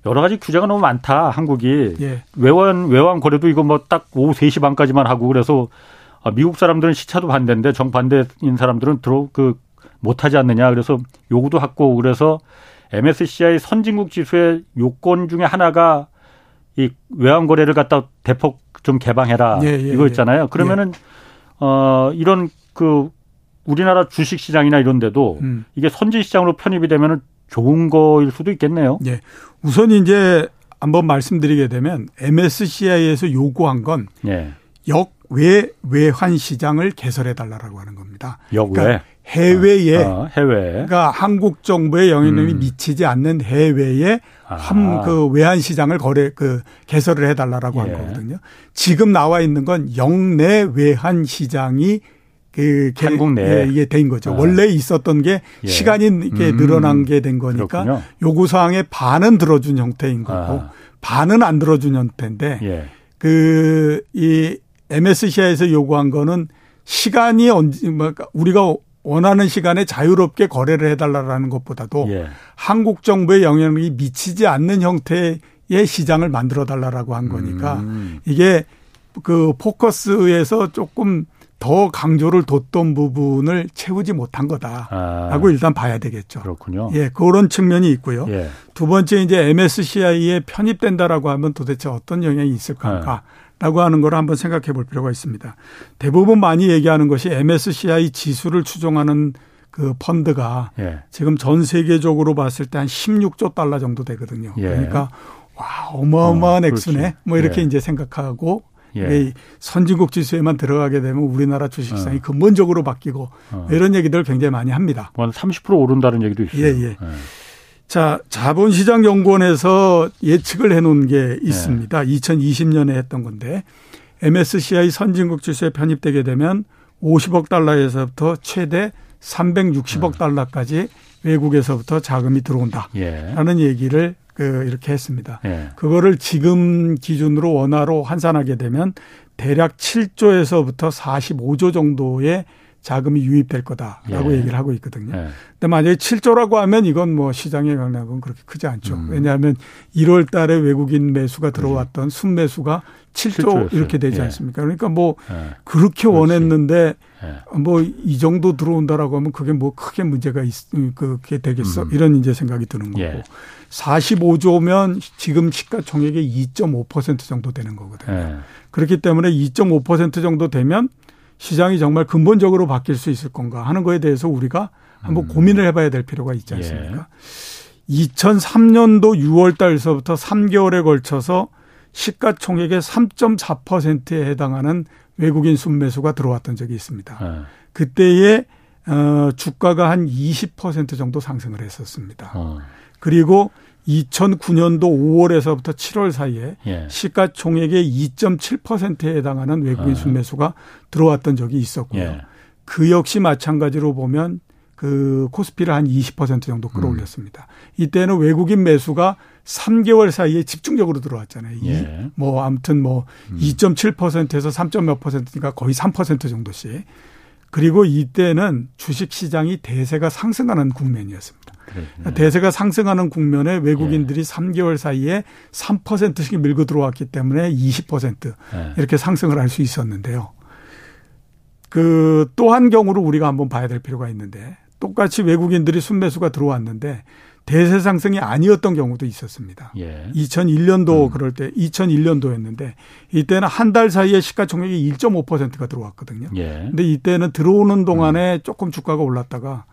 여러 가지 규제가 너무 많다. 한국이 외환 거래도 이거 뭐 딱 오후 3시 반까지만 하고 그래서 미국 사람들은 시차도 반대인데 정반대인 사람들은 못하지 않느냐. 그래서 요구도 하고 그래서 MSCI 선진국 지수의 요건 중에 하나가 이 외환 거래를 갖다 대폭 좀 개방해라 이거 있잖아요. 그러면은 이런 그 우리나라 주식시장이나 이런 데도 이게 선진시장으로 편입이 되면 좋은 거일 수도 있겠네요. 우선 이제 한번 말씀드리게 되면 MSCI에서 요구한 건 역외환 시장을 개설해달라고 하는 겁니다. 역외? 그러니까 해외에 그러니까 한국 정부의 영향력이 미치지 않는 해외에 그 외환 시장을 개설을 해달라라고 한 거거든요. 지금 나와 있는 건 영내 외환 시장이 한국 내에 이게 된 거죠. 원래 있었던 게 시간이 이렇게 늘어난 게 된 거니까 요구 사항의 반은 들어준 형태인 거고 반은 안 들어준 형태인데 이 MSCI에서 요구한 거는 시간이 언제 우리가 원하는 시간에 자유롭게 거래를 해달라라는 것보다도 한국 정부의 영향력이 미치지 않는 형태의 시장을 만들어달라라고 한 거니까 이게 그 포커스에서 조금 더 강조를 뒀던 부분을 채우지 못한 거다라고 일단 봐야 되겠죠. 그렇군요. 예, 그런 측면이 있고요. 예. 두 번째 이제 MSCI에 편입된다라고 하면 도대체 어떤 영향이 있을 건가? 라고 하는 걸 한번 생각해 볼 필요가 있습니다. 대부분 많이 얘기하는 것이 MSCI 지수를 추종하는 그 펀드가 지금 전 세계적으로 봤을 때 한 16조 달러 정도 되거든요. 그러니까 와 어마어마한 액수네. 뭐 이렇게 이제 생각하고 선진국 지수에만 들어가게 되면 우리나라 주식시장이 근본적으로 바뀌고 이런 얘기들을 굉장히 많이 합니다. 한 30% 오른다는 얘기도 있어요. 자, 자본시장연구원에서 예측을 해놓은 게 있습니다. 2020년에 했던 건데 MSCI 선진국 지수에 편입되게 되면 50억 달러에서부터 최대 360억 달러까지 외국에서부터 자금이 들어온다라는 얘기를 이렇게 했습니다. 그거를 지금 기준으로 원화로 환산하게 되면 대략 7조에서부터 45조 정도의 자금이 유입될 거다라고 얘기를 하고 있거든요. 근데 만약에 7조라고 하면 이건 뭐 시장의 영향은 그렇게 크지 않죠. 왜냐하면 1월 달에 외국인 매수가 들어왔던 순매수가 7조 이렇게 되지 않습니까? 그러니까 뭐 그렇게 원했는데 뭐 이 정도 들어온다라고 하면 그게 뭐 크게 문제가 그게 되겠어? 이런 이제 생각이 드는 거고. 45조면 지금 시가총액의 2.5% 정도 되는 거거든요. 그렇기 때문에 2.5% 정도 되면 시장이 정말 근본적으로 바뀔 수 있을 건가 하는 거에 대해서 우리가 한번 고민을 해봐야 될 필요가 있지 않습니까? 2003년도 6월 달서부터 3개월에 걸쳐서 시가총액의 3.4%에 해당하는 외국인 순매수가 들어왔던 적이 있습니다. 그때에 주가가 한 20% 정도 상승을 했었습니다. 그리고 2009년도 5월에서부터 7월 사이에 시가총액의 2.7%에 해당하는 외국인 순매수가 들어왔던 적이 있었고요. 그 역시 마찬가지로 보면 그 코스피를 한 20% 정도 끌어올렸습니다. 이때는 외국인 매수가 3개월 사이에 집중적으로 들어왔잖아요. 뭐 아무튼 뭐 2.7%에서 3.몇 퍼센트니까 거의 3% 정도씩. 그리고 이때는 주식시장이 대세가 상승하는 국면이었습니다. 그렇군요. 대세가 상승하는 국면에 외국인들이 3개월 사이에 3%씩 밀고 들어왔기 때문에 20% 이렇게 상승을 할 수 있었는데요. 그 또 한 경우로 우리가 한번 봐야 될 필요가 있는데 똑같이 외국인들이 순매수가 들어왔는데 대세 상승이 아니었던 경우도 있었습니다. 2001년도 그럴 때 2001년도였는데 이때는 한 달 사이에 시가총액이 1.5%가 들어왔거든요. 근데 이때는 들어오는 동안에 조금 주가가 올랐다가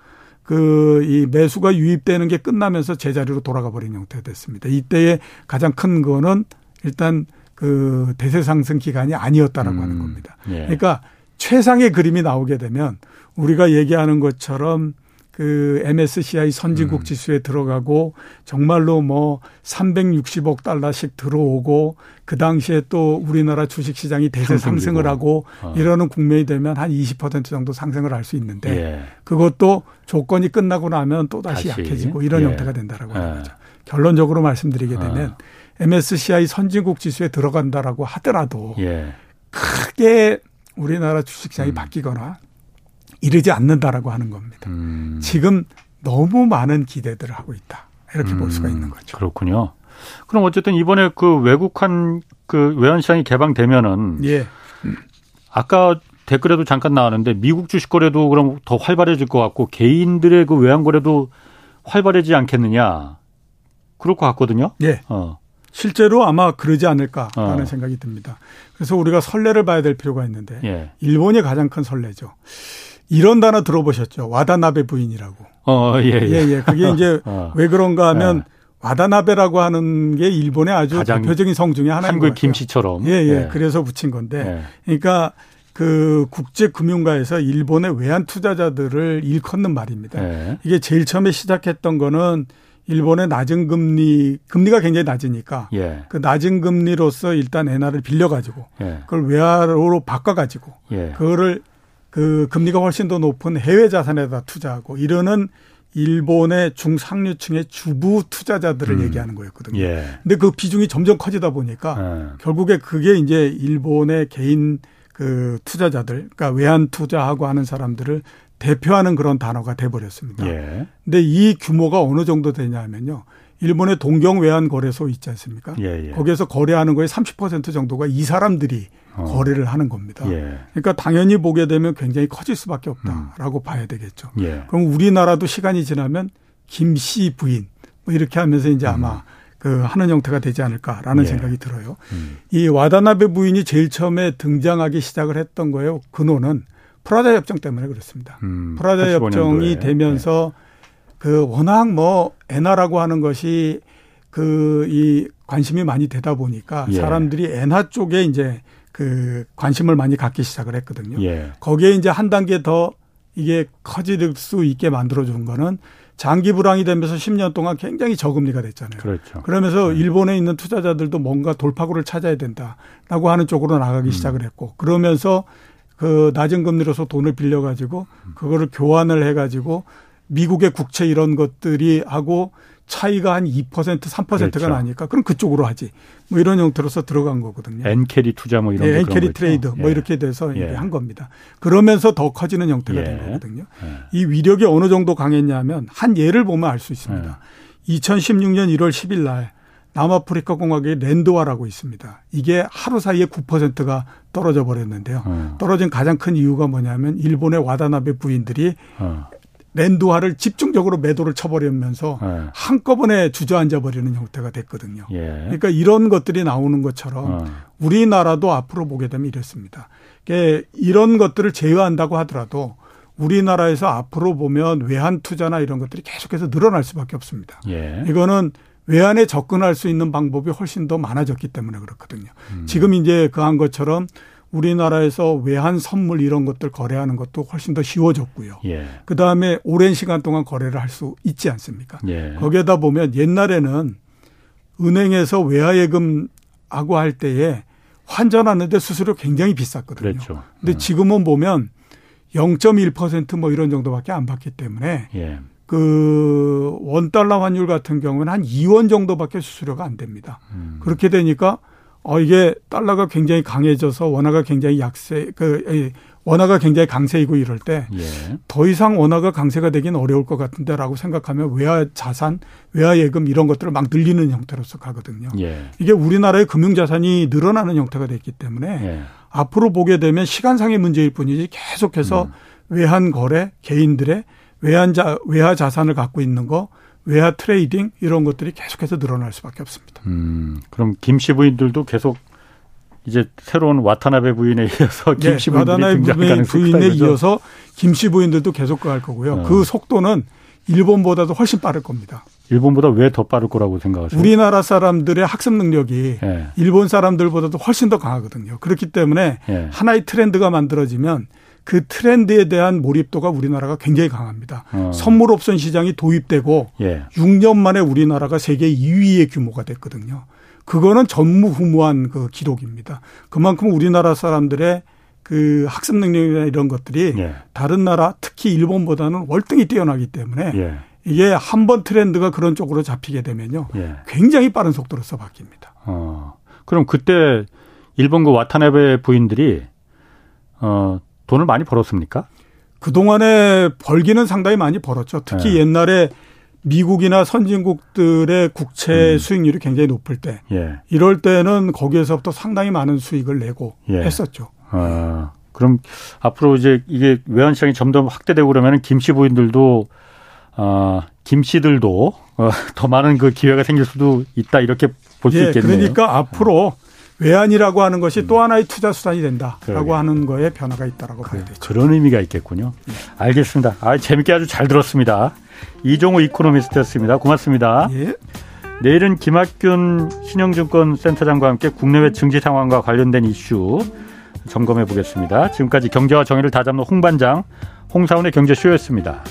이 매수가 유입되는 게 끝나면서 제자리로 돌아가 버린 형태가 됐습니다. 이때의 가장 큰 거는 일단 그 대세 상승 기간이 아니었다라고 하는 겁니다. 그러니까 최상의 그림이 나오게 되면 우리가 얘기하는 것처럼 그 MSCI 선진국 지수에 들어가고 정말로 뭐 360억 달러씩 들어오고 그 당시에 또 우리나라 주식시장이 대세 상승을 하고 이러는 국면이 되면 한 20% 정도 상승을 할 수 있는데 그것도 조건이 끝나고 나면 또다시 약해지고 이런 형태가 된다라고 하는 거죠. 결론적으로 말씀드리게 되면 MSCI 선진국 지수에 들어간다라고 하더라도 크게 우리나라 주식시장이 바뀌거나 이르지 않는다라고 하는 겁니다. 지금 너무 많은 기대들을 하고 있다. 이렇게 볼 수가 있는 거죠. 그렇군요. 그럼 어쨌든 이번에 그 외국한 그 외환시장이 개방되면은 아까 댓글에도 잠깐 나왔는데 미국 주식 거래도 그럼 더 활발해질 것 같고 개인들의 그 외환 거래도 활발해지지 않겠느냐. 그럴 것 같거든요. 실제로 아마 그러지 않을까라는 생각이 듭니다. 그래서 우리가 선례를 봐야 될 필요가 있는데 일본이 가장 큰 선례죠. 이런 단어 들어보셨죠? 와다나베 부인이라고. 그게 이제 왜 그런가 하면 와다나베라고 하는 게 일본의 아주 대표적인 성 중에 하나인 거예요. 한국 김씨처럼. 그래서 붙인 건데. 그러니까 그 국제금융가에서 일본의 외환 투자자들을 일컫는 말입니다. 네. 이게 제일 처음에 시작했던 거는 일본의 낮은 금리가 굉장히 낮으니까 예. 그 낮은 금리로서 일단 엔화를 빌려가지고 예. 그걸 외화로 바꿔가지고 예. 그거를 그 금리가 훨씬 더 높은 해외 자산에다 투자하고 이러는 일본의 중상류층의 주부 투자자들을 얘기하는 거였거든요. 예. 근데 그 비중이 점점 커지다 보니까 결국에 그게 이제 일본의 개인 그 투자자들, 그러니까 외환 투자하고 하는 사람들을 대표하는 그런 단어가 돼버렸습니다. 그런데 예. 이 규모가 어느 정도 되냐면요. 일본의 동경외환거래소 있지 않습니까? 예예. 거기에서 거래하는 거의 30% 정도가 이 사람들이 거래를 하는 겁니다. 예. 그러니까 당연히 보게 되면 굉장히 커질 수밖에 없다라고 봐야 되겠죠. 예. 그럼 우리나라도 시간이 지나면 김씨 부인 뭐 이렇게 하면서 이제 아마 그 하는 형태가 되지 않을까라는 예. 생각이 들어요. 이 와다나베 부인이 제일 처음에 등장하기 시작을 했던 거예요. 근원은 프라자 협정 때문에 그렇습니다. 프라자 협정이 되면서 네. 그 워낙 뭐 엔화라고 하는 것이 그 이 관심이 많이 되다 보니까 예. 사람들이 엔화 쪽에 이제 그 관심을 많이 갖기 시작을 했거든요. 예. 거기에 이제 한 단계 더 이게 커질 수 있게 만들어 준 거는 장기 불황이 되면서 10년 동안 굉장히 저금리가 됐잖아요. 그렇죠. 그러면서 일본에 있는 투자자들도 뭔가 돌파구를 찾아야 된다라고 하는 쪽으로 나가기 시작을 했고 그러면서 그 낮은 금리로서 돈을 빌려가지고 그거를 교환을 해가지고 미국의 국채 이런 것들이 하고 차이가 한 2%, 3%가 그렇죠. 나니까 그럼 그쪽으로 하지 뭐 이런 형태로서 들어간 거거든요. 엔캐리 투자 뭐 이런 거. 네, 엔캐리 트레이드 뭐 예. 이렇게 돼서 예. 한 겁니다. 그러면서 더 커지는 형태가 예. 된 거거든요. 예. 이 위력이 어느 정도 강했냐면 한 예를 보면 알 수 있습니다. 예. 2016년 1월 10일 날 남아프리카 공화국의 랜드화라고 있습니다. 이게 하루 사이에 9%가 떨어져 버렸는데요. 떨어진 가장 큰 이유가 뭐냐면 일본의 와다나베 부인들이 랜드화를 집중적으로 매도를 쳐버리면서 한꺼번에 주저앉아버리는 형태가 됐거든요. 예. 그러니까 이런 것들이 나오는 것처럼 우리나라도 앞으로 보게 되면 이렇습니다. 그러니까 이런 것들을 제외한다고 하더라도 우리나라에서 앞으로 보면 외환 투자나 이런 것들이 계속해서 늘어날 수밖에 없습니다. 예. 이거는 외환에 접근할 수 있는 방법이 훨씬 더 많아졌기 때문에 그렇거든요. 지금 이제 그 한 것처럼 우리나라에서 외환 선물 이런 것들 거래하는 것도 훨씬 더 쉬워졌고요. 예. 그다음에 오랜 시간 동안 거래를 할 수 있지 않습니까? 예. 거기에다 보면 옛날에는 은행에서 외화예금하고 할 때에 환전하는데 수수료 굉장히 비쌌거든요. 그렇죠. 근데 지금은 보면 0.1% 뭐 이런 정도밖에 안 받기 때문에 예. 그 원달러 환율 같은 경우는 한 2원 정도밖에 수수료가 안 됩니다. 그렇게 되니까 이게 달러가 굉장히 강해져서 원화가 굉장히 약세, 원화가 굉장히 강세이고 이럴 때 더 예. 이상 원화가 강세가 되긴 어려울 것 같은데라고 생각하면 외화 자산, 외화 예금 이런 것들을 막 늘리는 형태로서 가거든요. 예. 이게 우리나라의 금융 자산이 늘어나는 형태가 됐기 때문에 예. 앞으로 보게 되면 시간상의 문제일 뿐이지 계속해서 외환 거래, 개인들의 외화 자산을 갖고 있는 거, 외화 트레이딩 이런 것들이 계속해서 늘어날 수밖에 없습니다. 그럼 김씨 부인들도 계속 이제 새로운 와타나베 부인에 이어서 김씨 부인들이 등장할 가능성이 크다. 부인에 이어서 김씨 부인들도 계속 갈 거고요. 그 속도는 일본보다도 훨씬 빠를 겁니다. 일본보다 왜 더 빠를 거라고 생각하세요? 우리나라 사람들의 학습 능력이 예. 일본 사람들보다도 훨씬 더 강하거든요. 그렇기 때문에 예. 하나의 트렌드가 만들어지면 그 트렌드에 대한 몰입도가 우리나라가 굉장히 강합니다. 선물 옵션 시장이 도입되고 예. 6년 만에 우리나라가 세계 2위의 규모가 됐거든요. 그거는 전무후무한 그 기록입니다. 그만큼 우리나라 사람들의 그 학습 능력이나 이런 것들이 예. 다른 나라 특히 일본보다는 월등히 뛰어나기 때문에 예. 이게 한 번 트렌드가 그런 쪽으로 잡히게 되면요. 예. 굉장히 빠른 속도로서 바뀝니다. 그럼 그때 일본과 와타나베 부인들이 돈을 많이 벌었습니까? 그동안에 벌기는 상당히 많이 벌었죠. 특히 예. 옛날에 미국이나 선진국들의 국채 수익률이 굉장히 높을 때 예. 이럴 때는 거기에서부터 상당히 많은 수익을 내고 예. 했었죠. 그럼 앞으로 이제 이게 외환시장이 점점 확대되고 그러면 김씨 부인들도 김씨들도 더 많은 그 기회가 생길 수도 있다 이렇게 볼 수 예, 있겠네요. 그러니까 앞으로 외환이라고 하는 것이 또 하나의 투자 수단이 된다라고 그러게. 하는 거에 변화가 있다라고 봐야 되죠. 그런 의미가 있겠군요. 예. 알겠습니다. 재밌게 아주 잘 들었습니다. 이종우 이코노미스트였습니다. 고맙습니다. 예. 내일은 김학균 신영증권 센터장과 함께 국내외 증시 상황과 관련된 이슈 점검해 보겠습니다. 지금까지 경제와 정의를 다잡는 홍반장, 홍사원의 경제쇼였습니다.